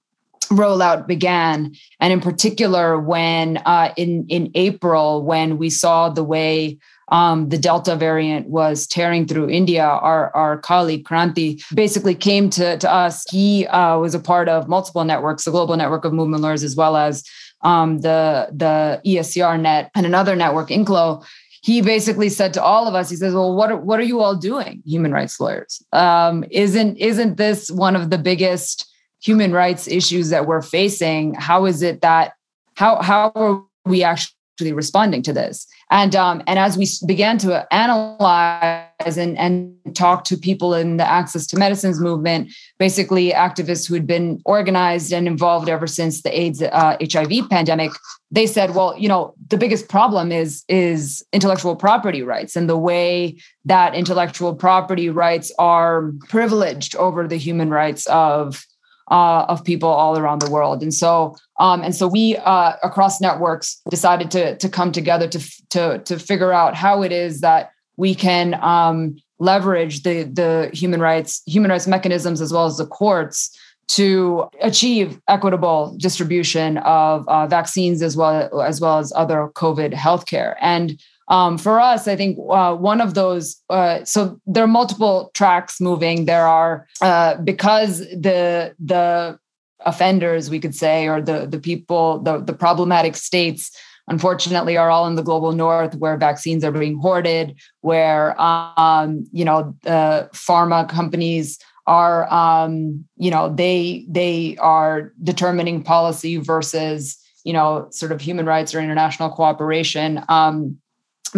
rollout began, and in particular when uh, in in April, when we saw the way um, the Delta variant was tearing through India, our our colleague Karanti basically came to to us. He uh, was a part of multiple networks, the global network of movement lawyers, as well as um, the the E S C R net and another network, Inclo. He basically said to all of us, he says, well, what are, what are you all doing, human rights lawyers? Um, isn't isn't this one of the biggest human rights issues that we're facing? How is it that, how how are we actually responding to this? And um, and as we began to analyze and, and talk to people in the Access to Medicines movement, basically activists who had been organized and involved ever since the AIDS, uh, H I V pandemic, they said, well, you know, the biggest problem is, is intellectual property rights and the way that intellectual property rights are privileged over the human rights of Uh, of people all around the world. And so um, and so we uh, across networks decided to to come together to to to figure out how it is that we can um, leverage the the human rights human rights mechanisms as well as the courts to achieve equitable distribution of uh, vaccines as well as well as other COVID healthcare. And um, for us, I think uh, one of those. Uh, so there are multiple tracks moving. There are uh, because the the offenders, we could say, or the the people, the the problematic states, unfortunately, are all in the global north, where vaccines are being hoarded, where um, you know uh, pharma companies are, um, you know, they they are determining policy versus, you know, sort of human rights or international cooperation um,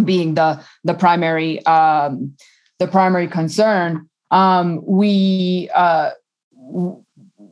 being the the primary um, the primary concern. Um, we uh, w-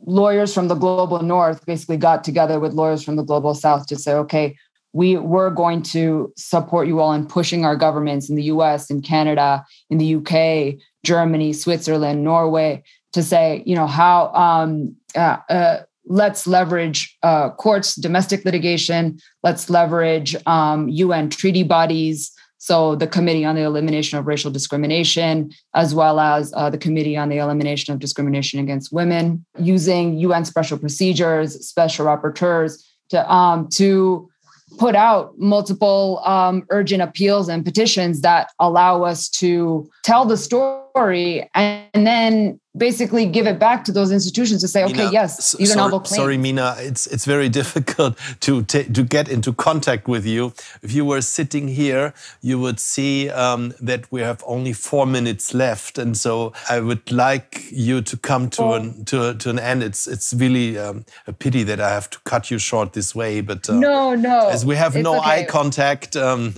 lawyers from the global north basically got together with lawyers from the global south to say, okay, we were going to support you all in pushing our governments in the U S, in Canada, in the U K, Germany, Switzerland, Norway, to say, you know, how um, uh, uh, let's leverage uh, courts, domestic litigation, let's leverage um, U N treaty bodies. So the Committee on the Elimination of Racial Discrimination, as well as uh, the Committee on the Elimination of Discrimination Against Women, using U N special procedures, special rapporteurs to um, to put out multiple um, urgent appeals and petitions that allow us to tell the story and, and then basically give it back to those institutions to say, Mina, okay, yes, these sorry, are novel claims. Sorry, Mina, it's it's very difficult to t- to get into contact with you. If you were sitting here, you would see um, that we have only four minutes left, and so I would like you to come to well, an to a, to an end. It's it's really um, a pity that I have to cut you short this way, but uh, no, no, as we have no okay. eye contact, um,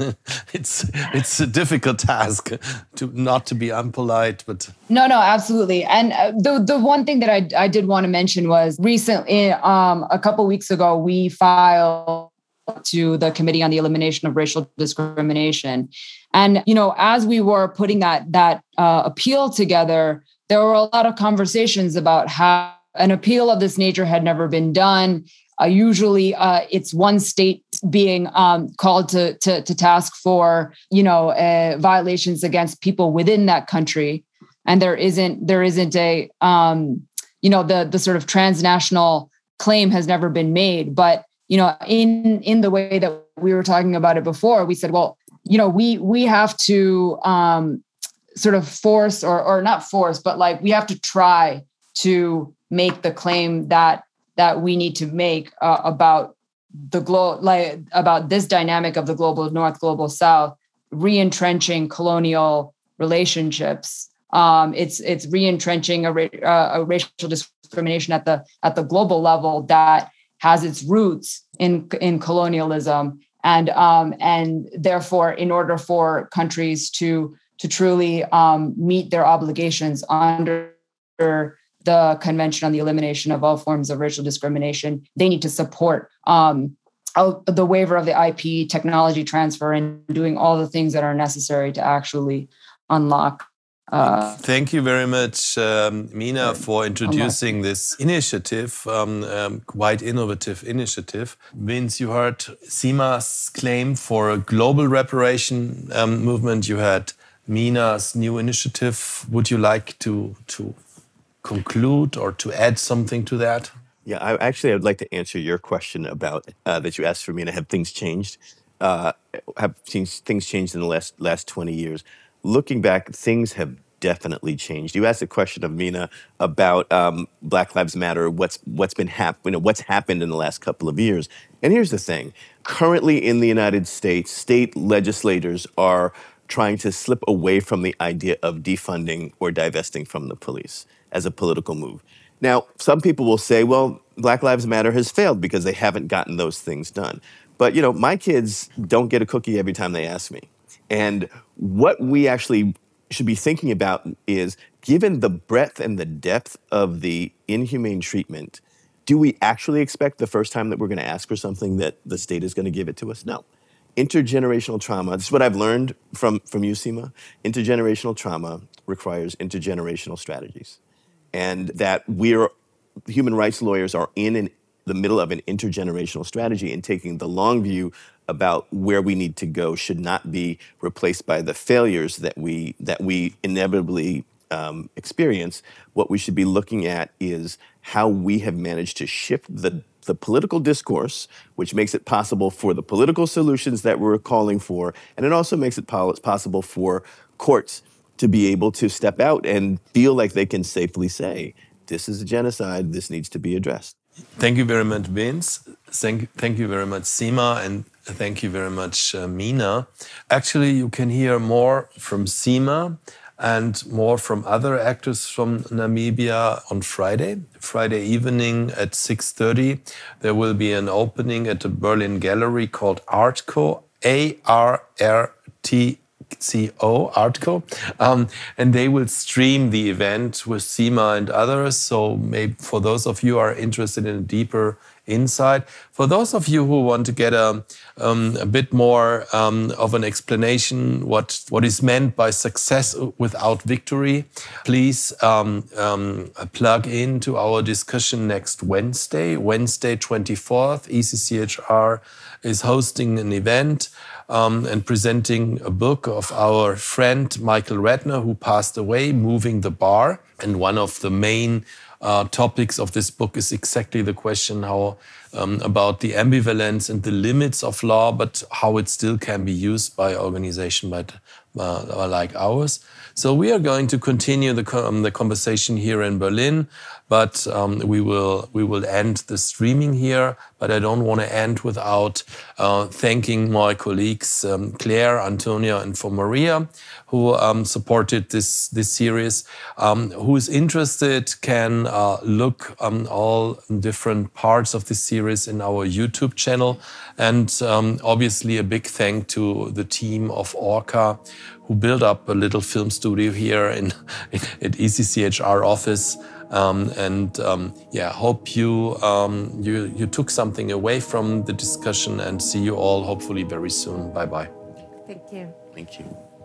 it's it's a difficult task to not to be unpolite, but no, no, absolutely, and. And the the one thing that I, I did want to mention was recently, um, a couple of weeks ago, we filed to the Committee on the Elimination of Racial Discrimination, and you know, as we were putting that that uh, appeal together, there were a lot of conversations about how an appeal of this nature had never been done. Uh, usually, uh, it's one state being um, called to, to to task for you know uh, violations against people within that country. And there isn't, there isn't a, um, you know, the the sort of transnational claim has never been made. But you know, in in the way that we were talking about it before, we said, well, you know, we we have to um, sort of force, or or not force, but like we have to try to make the claim that that we need to make uh, about the glo- like about this dynamic of the global north, global south, re-entrenching colonial relationships. Um, it's it's re-entrenching a, ra- uh, a racial discrimination at the at the global level that has its roots in in colonialism, and um, and therefore, in order for countries to to truly um, meet their obligations under the Convention on the Elimination of All Forms of Racial Discrimination, they need to support um, the waiver of the I P, technology transfer, and doing all the things that are necessary to actually unlock. Uh, Thank you very much, um, Mina, for introducing this initiative, um, um, quite innovative initiative. Vince, you heard Sima's claim for a global reparation um, movement. You heard Mina's new initiative. Would you like to to conclude or to add something to that? Yeah, I, actually, I would like to answer your question about uh, that you asked for, Mina. Have things changed? Uh, have things things changed in the last last twenty years? Looking back, things have definitely changed. You asked a question of Mina about um, Black Lives Matter, what's what's been hap- you know, what's happened in the last couple of years. And here's the thing. Currently in the United States, state legislators are trying to slip away from the idea of defunding or divesting from the police as a political move. Now, some people will say, well, Black Lives Matter has failed because they haven't gotten those things done. But, you know, my kids don't get a cookie every time they ask me. And what we actually should be thinking about is, given the breadth and the depth of the inhumane treatment, do we actually expect the first time that we're going to ask for something that the state is going to give it to us? No. Intergenerational trauma, this is what I've learned from, from you, Sima. Intergenerational trauma requires intergenerational strategies. And that we're, human rights lawyers are in an, the middle of an intergenerational strategy, and taking the long view about where we need to go should not be replaced by the failures that we that we inevitably um, experience. What we should be looking at is how we have managed to shift the, the political discourse, which makes it possible for the political solutions that we're calling for, and it also makes it possible for courts to be able to step out and feel like they can safely say, this is a genocide, this needs to be addressed. Thank you very much, Vince. Thank, thank you very much, Sima, and thank you very much, uh, Mina. Actually, you can hear more from Sima and more from other actors from Namibia on Friday. Friday evening at six thirty, there will be an opening at the Berlin gallery called ARTCO, A R R T C O, ARTCO. Um, and they will stream the event with Sima and others. So maybe for those of you who are interested in a deeper insight. For those of you who want to get a, um, a bit more um, of an explanation what, what is meant by success without victory, please um, um, plug in to our discussion next Wednesday, Wednesday twenty-fourth. E C C H R is hosting an event um, and presenting a book of our friend Michael Ratner, who passed away, Moving the Bar. And one of the main Uh, topics of this book is exactly the question how um, about the ambivalence and the limits of law, but how it still can be used by organizations but, uh, like ours. So we are going to continue the, um, the conversation here in Berlin, but um, we will we will end the streaming here. But I don't want to end without uh, thanking my colleagues um, Claire, Antonia, and for Maria, who um, supported this this series. Um, who's interested can uh, look on all different parts of this series in our YouTube channel. And um, obviously a big thank to the team of Orca, who built up a little film studio here in, in at E C C H R office. Um, and um, yeah, hope you, um, you you took something away from the discussion, and see you all hopefully very soon. Bye bye. Thank you. Thank you.